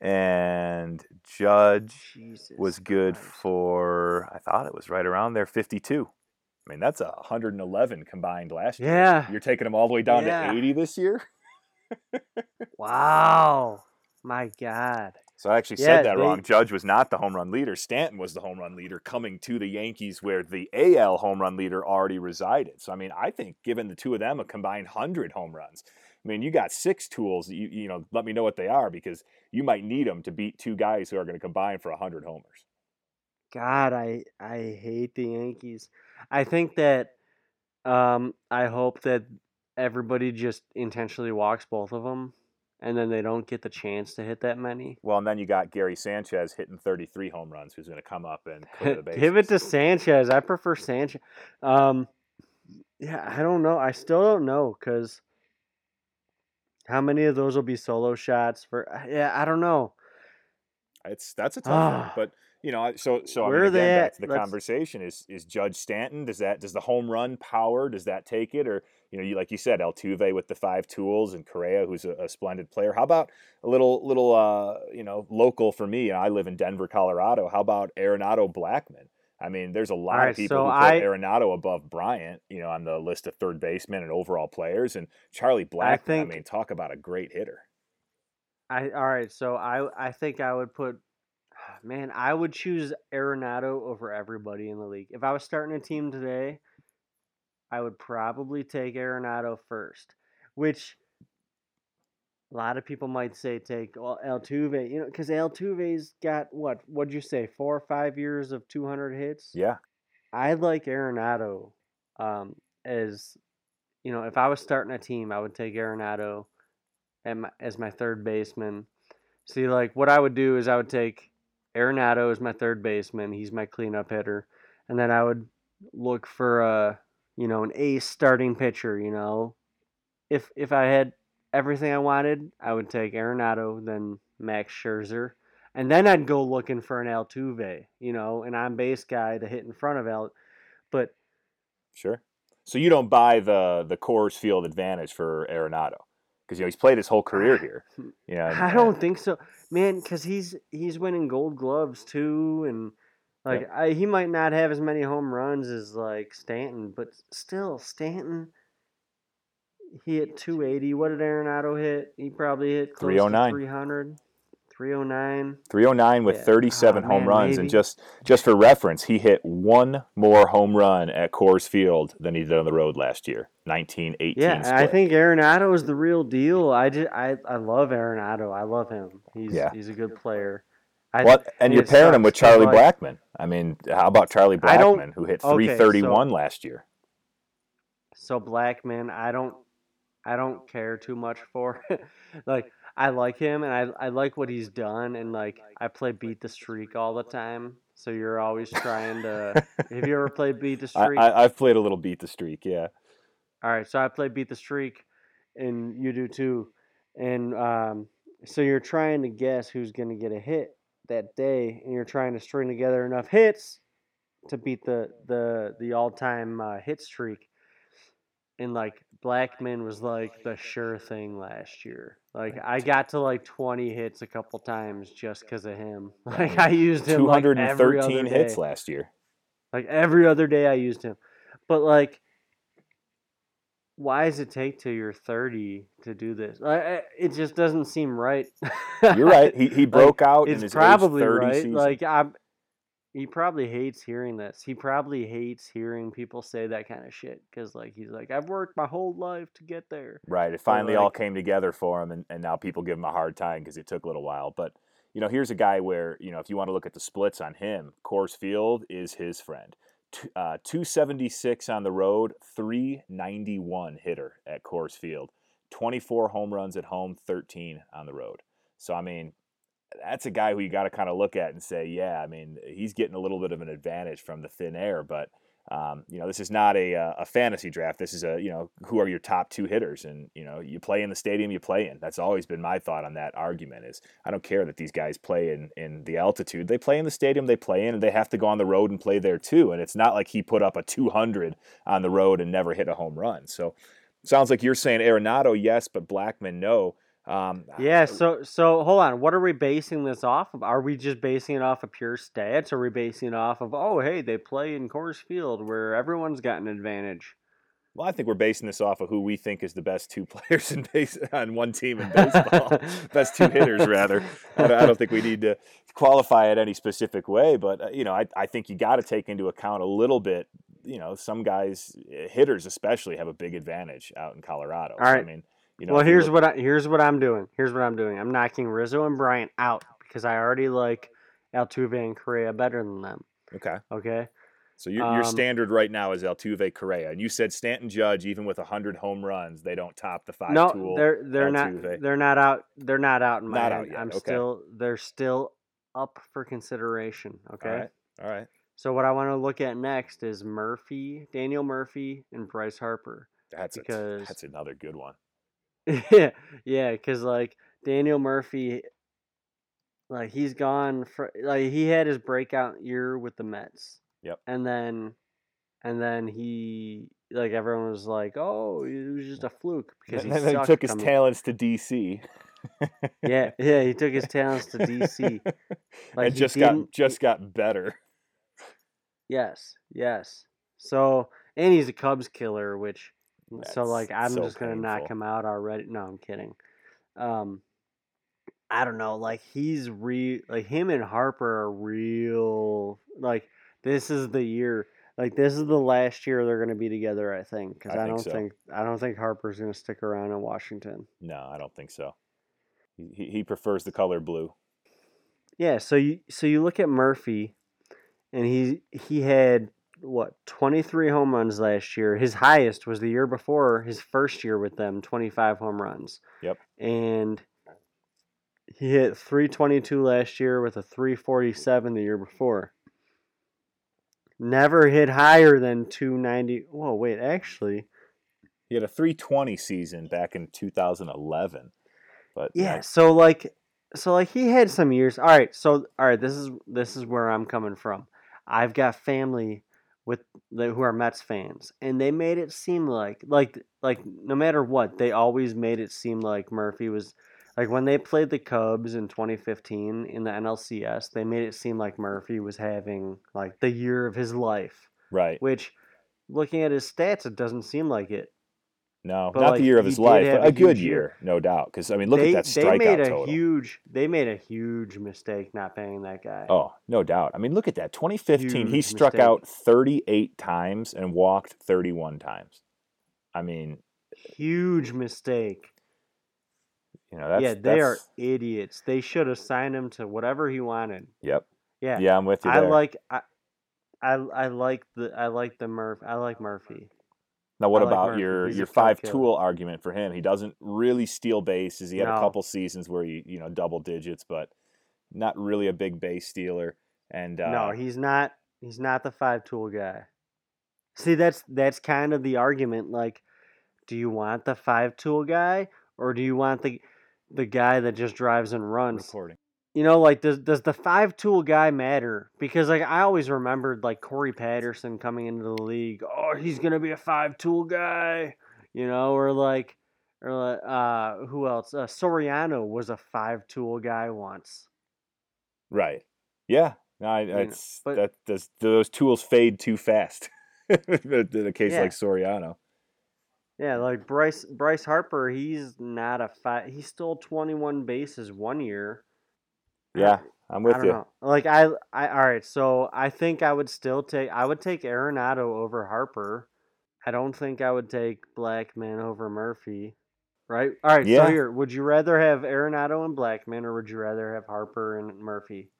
and Judge was good for – I thought it was right around there, 52. I mean, that's 111 combined last year. Yeah. You're taking them all the way down to 80 this year? Wow. My God. So I actually said that wrong. Judge was not the home run leader. Stanton was the home run leader coming to the Yankees where the AL home run leader already resided. So, I mean, I think given the two of them a combined 100 home runs, I mean, you got 6 tools. You know, let me know what they are because you might need them to beat two guys who are going to combine for 100 homers. God, I hate the Yankees. I think that I hope that everybody just intentionally walks both of them, and then they don't get the chance to hit that many. Well, and then you got Gary Sanchez hitting 33 home runs, who's going to come up and clear the bases. Give it to Sanchez. I prefer Sanchez. I don't know. I still don't know because how many of those will be solo shots for? Yeah, I don't know. That's a tough one, but. You know, so where I mean, again, back to the conversation is Judge Stanton. Does the home run power? Does that take it? Or you know, like you said, Altuve with the 5 tools and Correa, who's a splendid player. How about a little you know local for me? I live in Denver, Colorado. How about Arenado, Blackmon? I mean, there's a lot of people who put Arenado above Bryant. You know, on the list of third basemen and overall players, and Charlie Blackmon. I mean, talk about a great hitter. I think I would put. Man, I would choose Arenado over everybody in the league. If I was starting a team today, I would probably take Arenado first, which a lot of people might say take Altuve, you know, because Altuve's got what'd you say, 4 or 5 years of 200 hits? Yeah. I like Arenado as, you know, if I was starting a team, I would take Arenado as my third baseman. See, like, what I would do is I would take Arenado as my third baseman. He's my cleanup hitter. And then I would look for, you know, an ace starting pitcher, you know. If I had everything I wanted, I would take Arenado, then Max Scherzer. And then I'd go looking for an Altuve, you know, an on-base guy to hit in front of but sure. So you don't buy the Coors Field advantage for Arenado? Because, you know, he's played his whole career here. You know, I don't think so. Man, because he's winning Gold Gloves, too. And, like, yeah. He might not have as many home runs as, like, Stanton. But still, Stanton, he hit 280. What did Arenado hit? He probably hit close to 300. 309 with 37 home runs. Maybe. And just for reference, he hit one more home run at Coors Field than he did on the road last year, 1918. Yeah, split. I think Arenado is the real deal. I love Arenado. I love him. He's a good player. And you're pairing him with Charlie Blackmon. I mean, how about Charlie Blackmon, who hit 331 last year? So Blackmon, I don't care too much for. Like, I like him, and I like what he's done, and like I play Beat the Streak all the time. So you're always trying to. Have you ever played Beat the Streak? I've played a little Beat the Streak, yeah. All right, so I play Beat the Streak, and you do too, and so you're trying to guess who's going to get a hit that day, and you're trying to string together enough hits to beat the all-time hit streak. And like Blackmon was like the sure thing last year. Like I got to like 20 hits a couple times just because of him. Like I used him 213 hits last year. Like every other day I used him. But like, why does it take till you're 30 to do this? It just doesn't seem right. You're right. He broke like, out in his probably age 30 right. Season. Like he probably hates hearing this. He probably hates hearing people say that kind of shit because, like, he's like, I've worked my whole life to get there. Right. It finally all came together for him, and now people give him a hard time because it took a little while. But, you know, here's a guy where, you know, if you want to look at the splits on him, Coors Field is his friend. 276 on the road, 391 hitter at Coors Field, 24 home runs at home, 13 on the road. So, I mean, that's a guy who you got to kind of look at and say, yeah, I mean, he's getting a little bit of an advantage from the thin air, but, you know, this is not a fantasy draft. This is a, you know, who are your top two hitters? And, you know, you play in the stadium you play in. That's always been my thought on that argument is I don't care that these guys play in the altitude. They play in the stadium they play in, and they have to go on the road and play there too. And it's not like he put up a 200 on the road and never hit a home run. So it sounds like you're saying Arenado, yes, but Blackmon, no. Yeah, so hold on. What are we basing this off of? Are we just basing it off of pure stats? Or are we basing it off of, oh, hey, they play in Coors Field where everyone's got an advantage? Well, I think we're basing this off of who we think is the best two players in base on one team in baseball. Best two hitters, rather. I don't think we need to qualify it any specific way, but you know, I think you got to take into account a little bit. You know, some guys, hitters especially, have a big advantage out in Colorado. All right. I mean, you know, well, here's what I'm doing. I'm knocking Rizzo and Bryant out because I already like Altuve and Correa better than them. Okay. So your standard right now is Altuve, Correa, and you said Stanton, Judge, even with 100 home runs, they don't top the five. No, tool they're Altuve. Not. They're not out. They're not out in my not head. Out yet. I'm okay. Still. They're still up for consideration. Okay. All right. So what I want to look at next is Murphy, Daniel Murphy, and Bryce Harper. That's another good one. Yeah, because like Daniel Murphy, like he's gone for like he had his breakout year with the Mets. Yep. And then he like everyone was like, oh, it was just a fluke because he took his talents to DC. Yeah, he took his talents to DC. Like and just got better. Yes. So and he's a Cubs killer, which. That's so like I'm so just gonna painful. Knock him out already. No, I'm kidding. I don't know. Like he's like him and Harper are real. Like this is the year. Like this is the last year they're gonna be together. I think because I don't think Harper's gonna stick around in Washington. No, I don't think so. He prefers the color blue. Yeah. So you look at Murphy, and he had. What 23 home runs last year? His highest was the year before, his first year with them, 25 home runs. Yep. And he hit 322 last year with a 347 the year before. Never hit higher than 290. Whoa, wait, actually, he had a 320 season back in 2011. But yeah, so like he had some years. All right, this is where I'm coming from. I've got family. Who are Mets fans, and they made it seem like no matter what, they always made it seem like Murphy was like when they played the Cubs in 2015 in the NLCS, they made it seem like Murphy was having like the year of his life. Right. Which, looking at his stats, it doesn't seem like it. No, but not like, the year of his life, but a good year, no doubt. Because I mean, look at that strikeout total. They made a huge mistake not paying that guy. Oh, no doubt. I mean, look at that. 2015, he struck out 38 times and walked 31 times. I mean, huge mistake. You know, they are idiots. They should have signed him to whatever he wanted. Yep. Yeah, I'm with you there. I like Murphy. Now, what about your five-tool argument for him? He doesn't really steal bases. He had a couple seasons where he, you know, double digits, but not really a big base stealer. And no, he's not. He's not the five-tool guy. See, that's kind of the argument. Like, do you want the five-tool guy, or do you want the guy that just drives and runs? Recording. You know, like, does the five-tool guy matter? Because, like, I always remembered, like, Corey Patterson coming into the league. Oh, he's going to be a five-tool guy. You know, or who else? Soriano was a five-tool guy once. Right. Yeah. No, those tools fade too fast in a case like Soriano. Yeah, like Bryce Harper, he's not a five. He stole 21 bases one year. Yeah, I'm with you. Know. Like I all right, so I think I would take Arenado over Harper. I don't think I would take Blackmon over Murphy. Right? All right, yeah. So here, would you rather have Arenado and Blackmon, or would you rather have Harper and Murphy?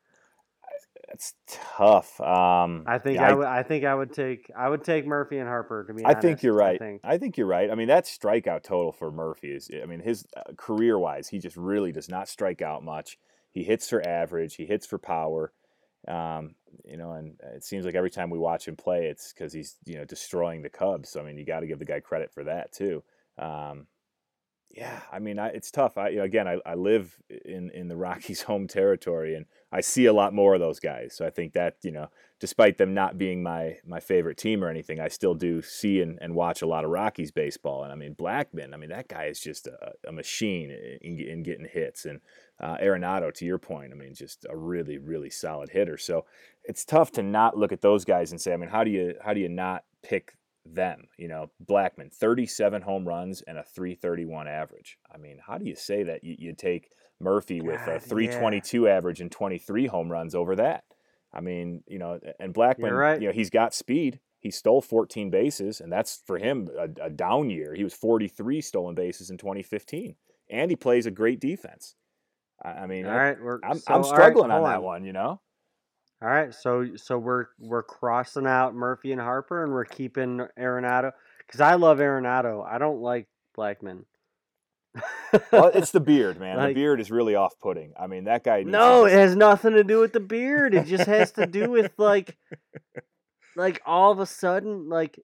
That's tough. I think I would take Murphy and Harper, to be honest. I think you're right. I think you're right. I mean, that strikeout total for Murphy is, I mean, his career-wise, he just really does not strike out much. He hits for average. He hits for power, you know. And it seems like every time we watch him play, it's because he's, you know, destroying the Cubs. So I mean, you got to give the guy credit for that too. Yeah, I mean, it's tough. I live in the Rockies' home territory, and I see a lot more of those guys. So I think that, you know, despite them not being my favorite team or anything, I still do see and watch a lot of Rockies baseball. And I mean, Blackmon, I mean, that guy is just a machine in getting hits. And Arenado, to your point, I mean, just a really, really solid hitter. So it's tough to not look at those guys and say, I mean, how do you not pick them? You know, Blackmon, 37 home runs and a 331 average. I mean, how do you say that you take Murphy with a 322 average and 23 home runs over that? I mean, you know, and Blackmon, right. You know, he's got speed. He stole 14 bases, and that's for him a down year. He was 43 stolen bases in 2015, and he plays a great defense. I mean, I'm struggling on that one, you know. All right, so we're crossing out Murphy and Harper, and we're keeping Arenado, because I love Arenado. I don't like Blackmon. Well, it's the beard, man. Like, the beard is really off-putting. I mean, that guy. No, it has nothing to do with the beard. It just has to do with like all of a sudden, like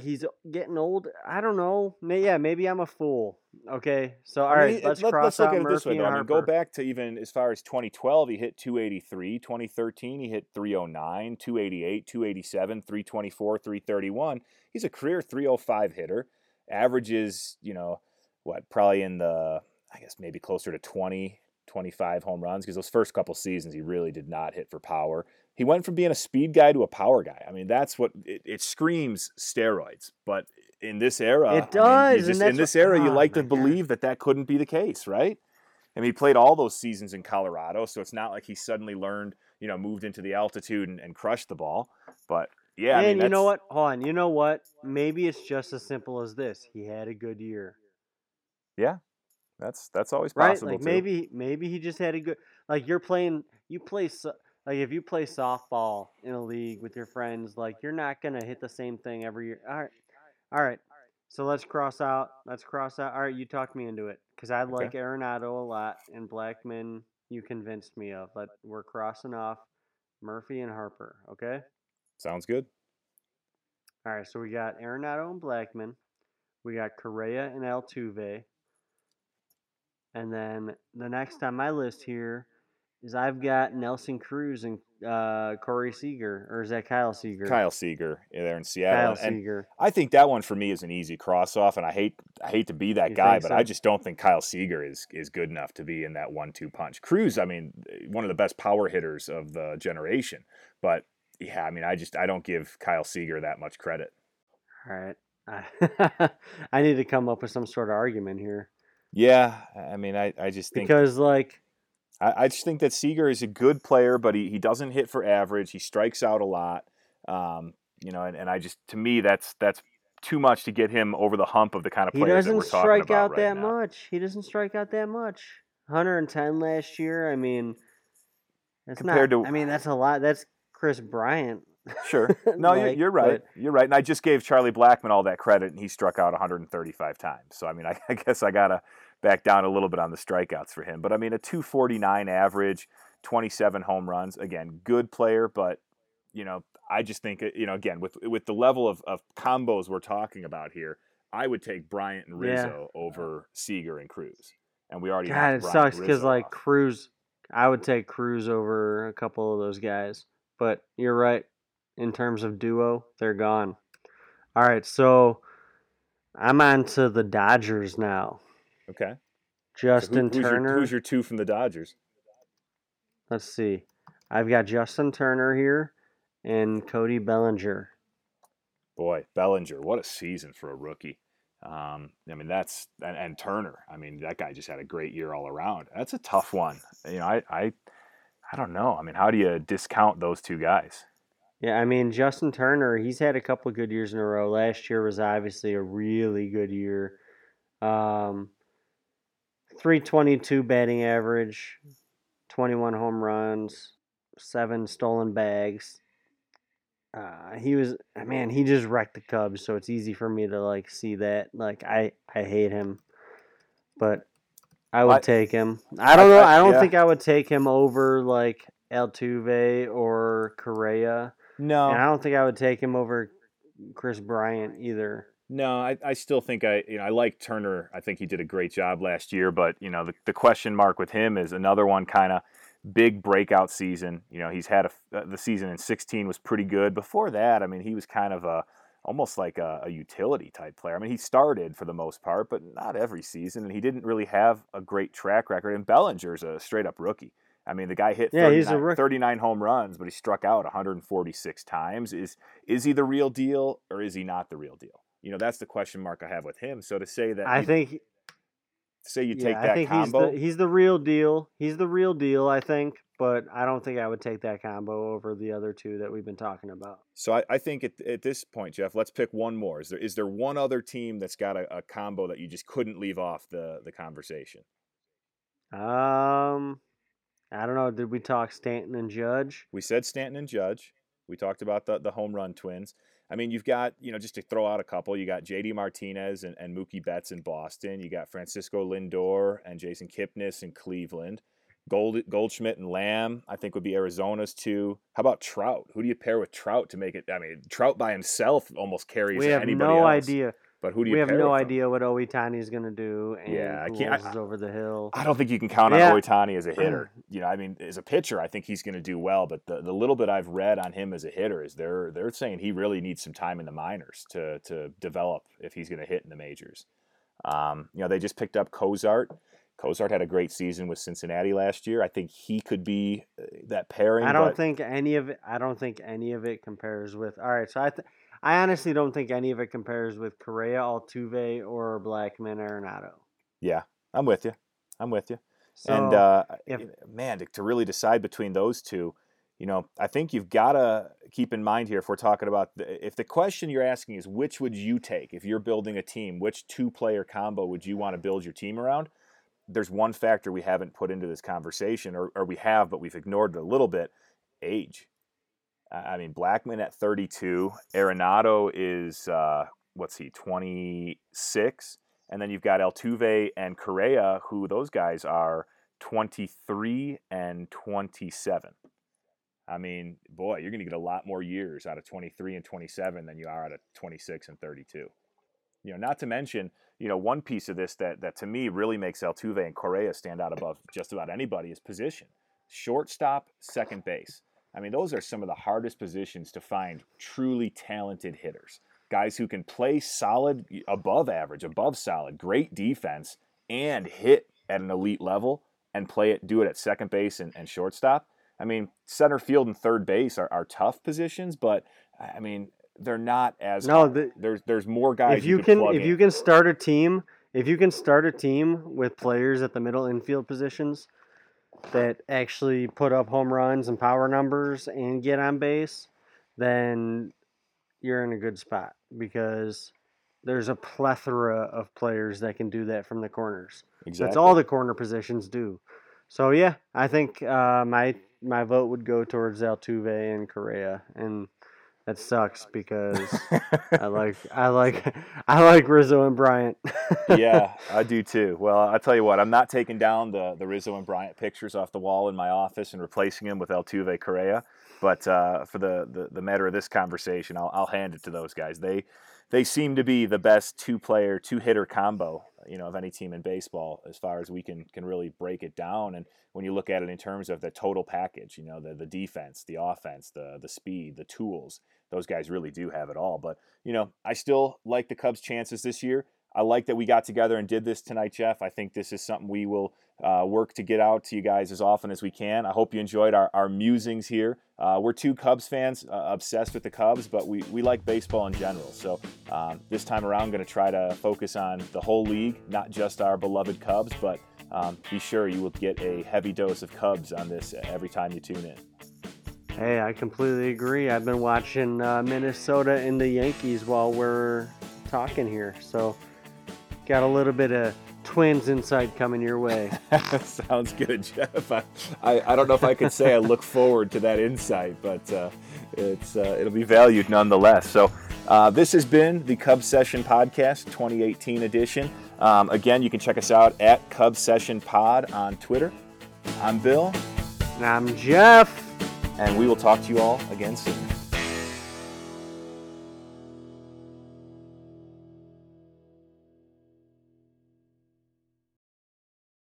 he's getting old. I don't know. Yeah, maybe I'm a fool. Okay, so all right, let's look at it this way, though. I mean, go back to even as far as 2012, he hit 283. 2013, he hit 309, 288, 287, 324, 331. He's a career 305 hitter. Averages, you know, what, probably in the, I guess maybe closer to 20, 25 home runs, because those first couple seasons he really did not hit for power. He went from being a speed guy to a power guy. I mean, that's what it screams steroids, but in this era, it does. I mean, you like to believe that couldn't be the case, right? I mean, he played all those seasons in Colorado, so it's not like he suddenly learned, you know, moved into the altitude and crushed the ball. But yeah, and I mean, you know what? Hold on, you know what? Maybe it's just as simple as this: he had a good year. Yeah, that's always possible. Right? Like, too. Maybe he just had a good. Like, like, if you play softball in a league with your friends, like, you're not gonna hit the same thing every year. All right. So let's cross out. All right, you talked me into it, because I like Arenado a lot, and Blackmon you convinced me of. But we're crossing off Murphy and Harper, okay? Sounds good. All right, so we got Arenado and Blackmon. We got Correa and Altuve. And then the next on my list here is I've got Nelson Cruz and Corey Seager, or is that Kyle Seager? Kyle Seager there in Seattle. Seager. I think that one for me is an easy cross off, and I hate to be that guy, but so? I just don't think Kyle Seager is good enough to be in that 1-2 punch. Cruz, I mean, one of the best power hitters of the generation, but yeah, I mean, I don't give Kyle Seager that much credit. All right, I need to come up with some sort of argument here. Yeah, I mean, I just think because like. I just think that Seager is a good player, but he doesn't hit for average. He strikes out a lot, you know. And I just, to me, that's too much to get him over the hump of the kind of player that we're talking about right now. He doesn't strike out that much. 110 last year. I mean, that's a lot. That's Kris Bryant. Sure. No, like, you're right. But, you're right. And I just gave Charlie Blackmon all that credit, and he struck out 135 times. So, I mean, I guess I got to back down a little bit on the strikeouts for him. But, I mean, a 249 average, 27 home runs. Again, good player, but, you know, I just think, you know, again, with the level of combos we're talking about here, I would take Bryant and Rizzo over Seager and Cruz. And we already have Bryant and Rizzo. God, it sucks because, like, Cruz, I would take Cruz over a couple of those guys. But you're right. In terms of duo, they're gone. All right, so I'm on to the Dodgers now. Okay. Justin Turner. Who's your two from the Dodgers? Let's see. I've got Justin Turner here and Cody Bellinger. Boy, Bellinger, what a season for a rookie. I mean, that's – and Turner. I mean, that guy just had a great year all around. That's a tough one. You know, I don't know. I mean, how do you discount those two guys? Yeah, I mean, Justin Turner, he's had a couple of good years in a row. Last year was obviously a really good year. 322 batting average, 21 home runs, 7 stolen bags. He just wrecked the Cubs, so it's easy for me to, like, see that. Like, I hate him, but I would take him. I don't know. I don't think I would take him over, like, Altuve or Correa. No. And I don't think I would take him over Kris Bryant either. No, I still think I like Turner. I think he did a great job last year, but you know, the question mark with him is another one kind of big breakout season. You know, he's had the season in 2016 was pretty good. Before that, I mean, he was kind of almost like a utility type player. I mean, he started for the most part, but not every season, and he didn't really have a great track record. And Bellinger's a straight up rookie. I mean, the guy hit 39 home runs, but he struck out 146 times. Is he the real deal or is he not the real deal? You know, that's the question mark I have with him. So to say that I think combo, he's the real deal. He's the real deal, I think. But I don't think I would take that combo over the other two that we've been talking about. So I think at this point, Jeff, let's pick one more. Is there one other team that's got a combo that you just couldn't leave off the conversation? I don't know. Did we talk Stanton and Judge? We said Stanton and Judge. We talked about the home run twins. I mean, you've got, you know, just to throw out a couple, you got J.D. Martinez and Mookie Betts in Boston. You got Francisco Lindor and Jason Kipnis in Cleveland. Goldschmidt and Lamb, I think, would be Arizona's two. How about Trout? Who do you pair with Trout to make it? I mean, Trout by himself almost carries anybody else. We have no idea. But who do you We have no idea what Ohtani is going to do and who else is over the hill. I don't think you can count on Ohtani as a hitter. You know, I mean, as a pitcher, I think he's going to do well. But the little bit I've read on him as a hitter is they're saying he really needs some time in the minors to develop if he's going to hit in the majors. You know, they just picked up Cozart. Cozart had a great season with Cincinnati last year. I think he could be that pairing. I don't think any of it compares with. All right, so I honestly don't think any of it compares with Correa, Altuve, or Blackmon, Arenado. Yeah, I'm with you. So and, to really decide between those two, you know, I think you've got to keep in mind here if we're talking about – if the question you're asking is which would you take if you're building a team, which two-player combo would you want to build your team around, there's one factor we haven't put into this conversation, or we have but we've ignored it a little bit, age. I mean, Blackmon at 32, Arenado is, 26, and then you've got Altuve and Correa, who those guys are 23 and 27. I mean, boy, you're going to get a lot more years out of 23 and 27 than you are out of 26 and 32. You know, not to mention, you know, one piece of this that to me really makes Altuve and Correa stand out above just about anybody is position. Shortstop, second base. I mean, those are some of the hardest positions to find truly talented hitters. Guys who can play solid, above average, above solid, great defense, and hit at an elite level and do it at second base and shortstop. I mean, center field and third base are tough positions, but, I mean, they're not as hard. There's more guys if you can start a team. If you can start a team with players at the middle infield positions that actually put up home runs and power numbers and get on base, then you're in a good spot because there's a plethora of players that can do that from the corners. Exactly. That's all the corner positions do. So, yeah, I think my vote would go towards Altuve and Correa. And That sucks because I like Rizzo and Bryant. Yeah, I do too. Well, I'll tell you what, I'm not taking down the Rizzo and Bryant pictures off the wall in my office and replacing them with Altuve, Correa. But for the matter of this conversation, I'll hand it to those guys. They seem to be the best two-player, two-hitter combo, you know, of any team in baseball as far as we can really break it down. And when you look at it in terms of the total package, you know, the defense, the offense, the speed, the tools, those guys really do have it all. But, you know, I still like the Cubs' chances this year. I like that we got together and did this tonight, Jeff. I think this is something we will work to get out to you guys as often as we can. I hope you enjoyed our musings here. We're two Cubs fans, obsessed with the Cubs, but we like baseball in general. So this time around, I'm going to try to focus on the whole league, not just our beloved Cubs, but be sure you will get a heavy dose of Cubs on this every time you tune in. Hey, I completely agree. I've been watching Minnesota and the Yankees while we're talking here, so... Got a little bit of Twins insight coming your way. Sounds good, Jeff. I don't know if I could say I look forward to that insight, but it'll be valued nonetheless. So this has been the Cubs Session Podcast 2018 edition. Again, you can check us out at Cubs Session Pod on Twitter. I'm Bill. And I'm Jeff. And we will talk to you all again soon.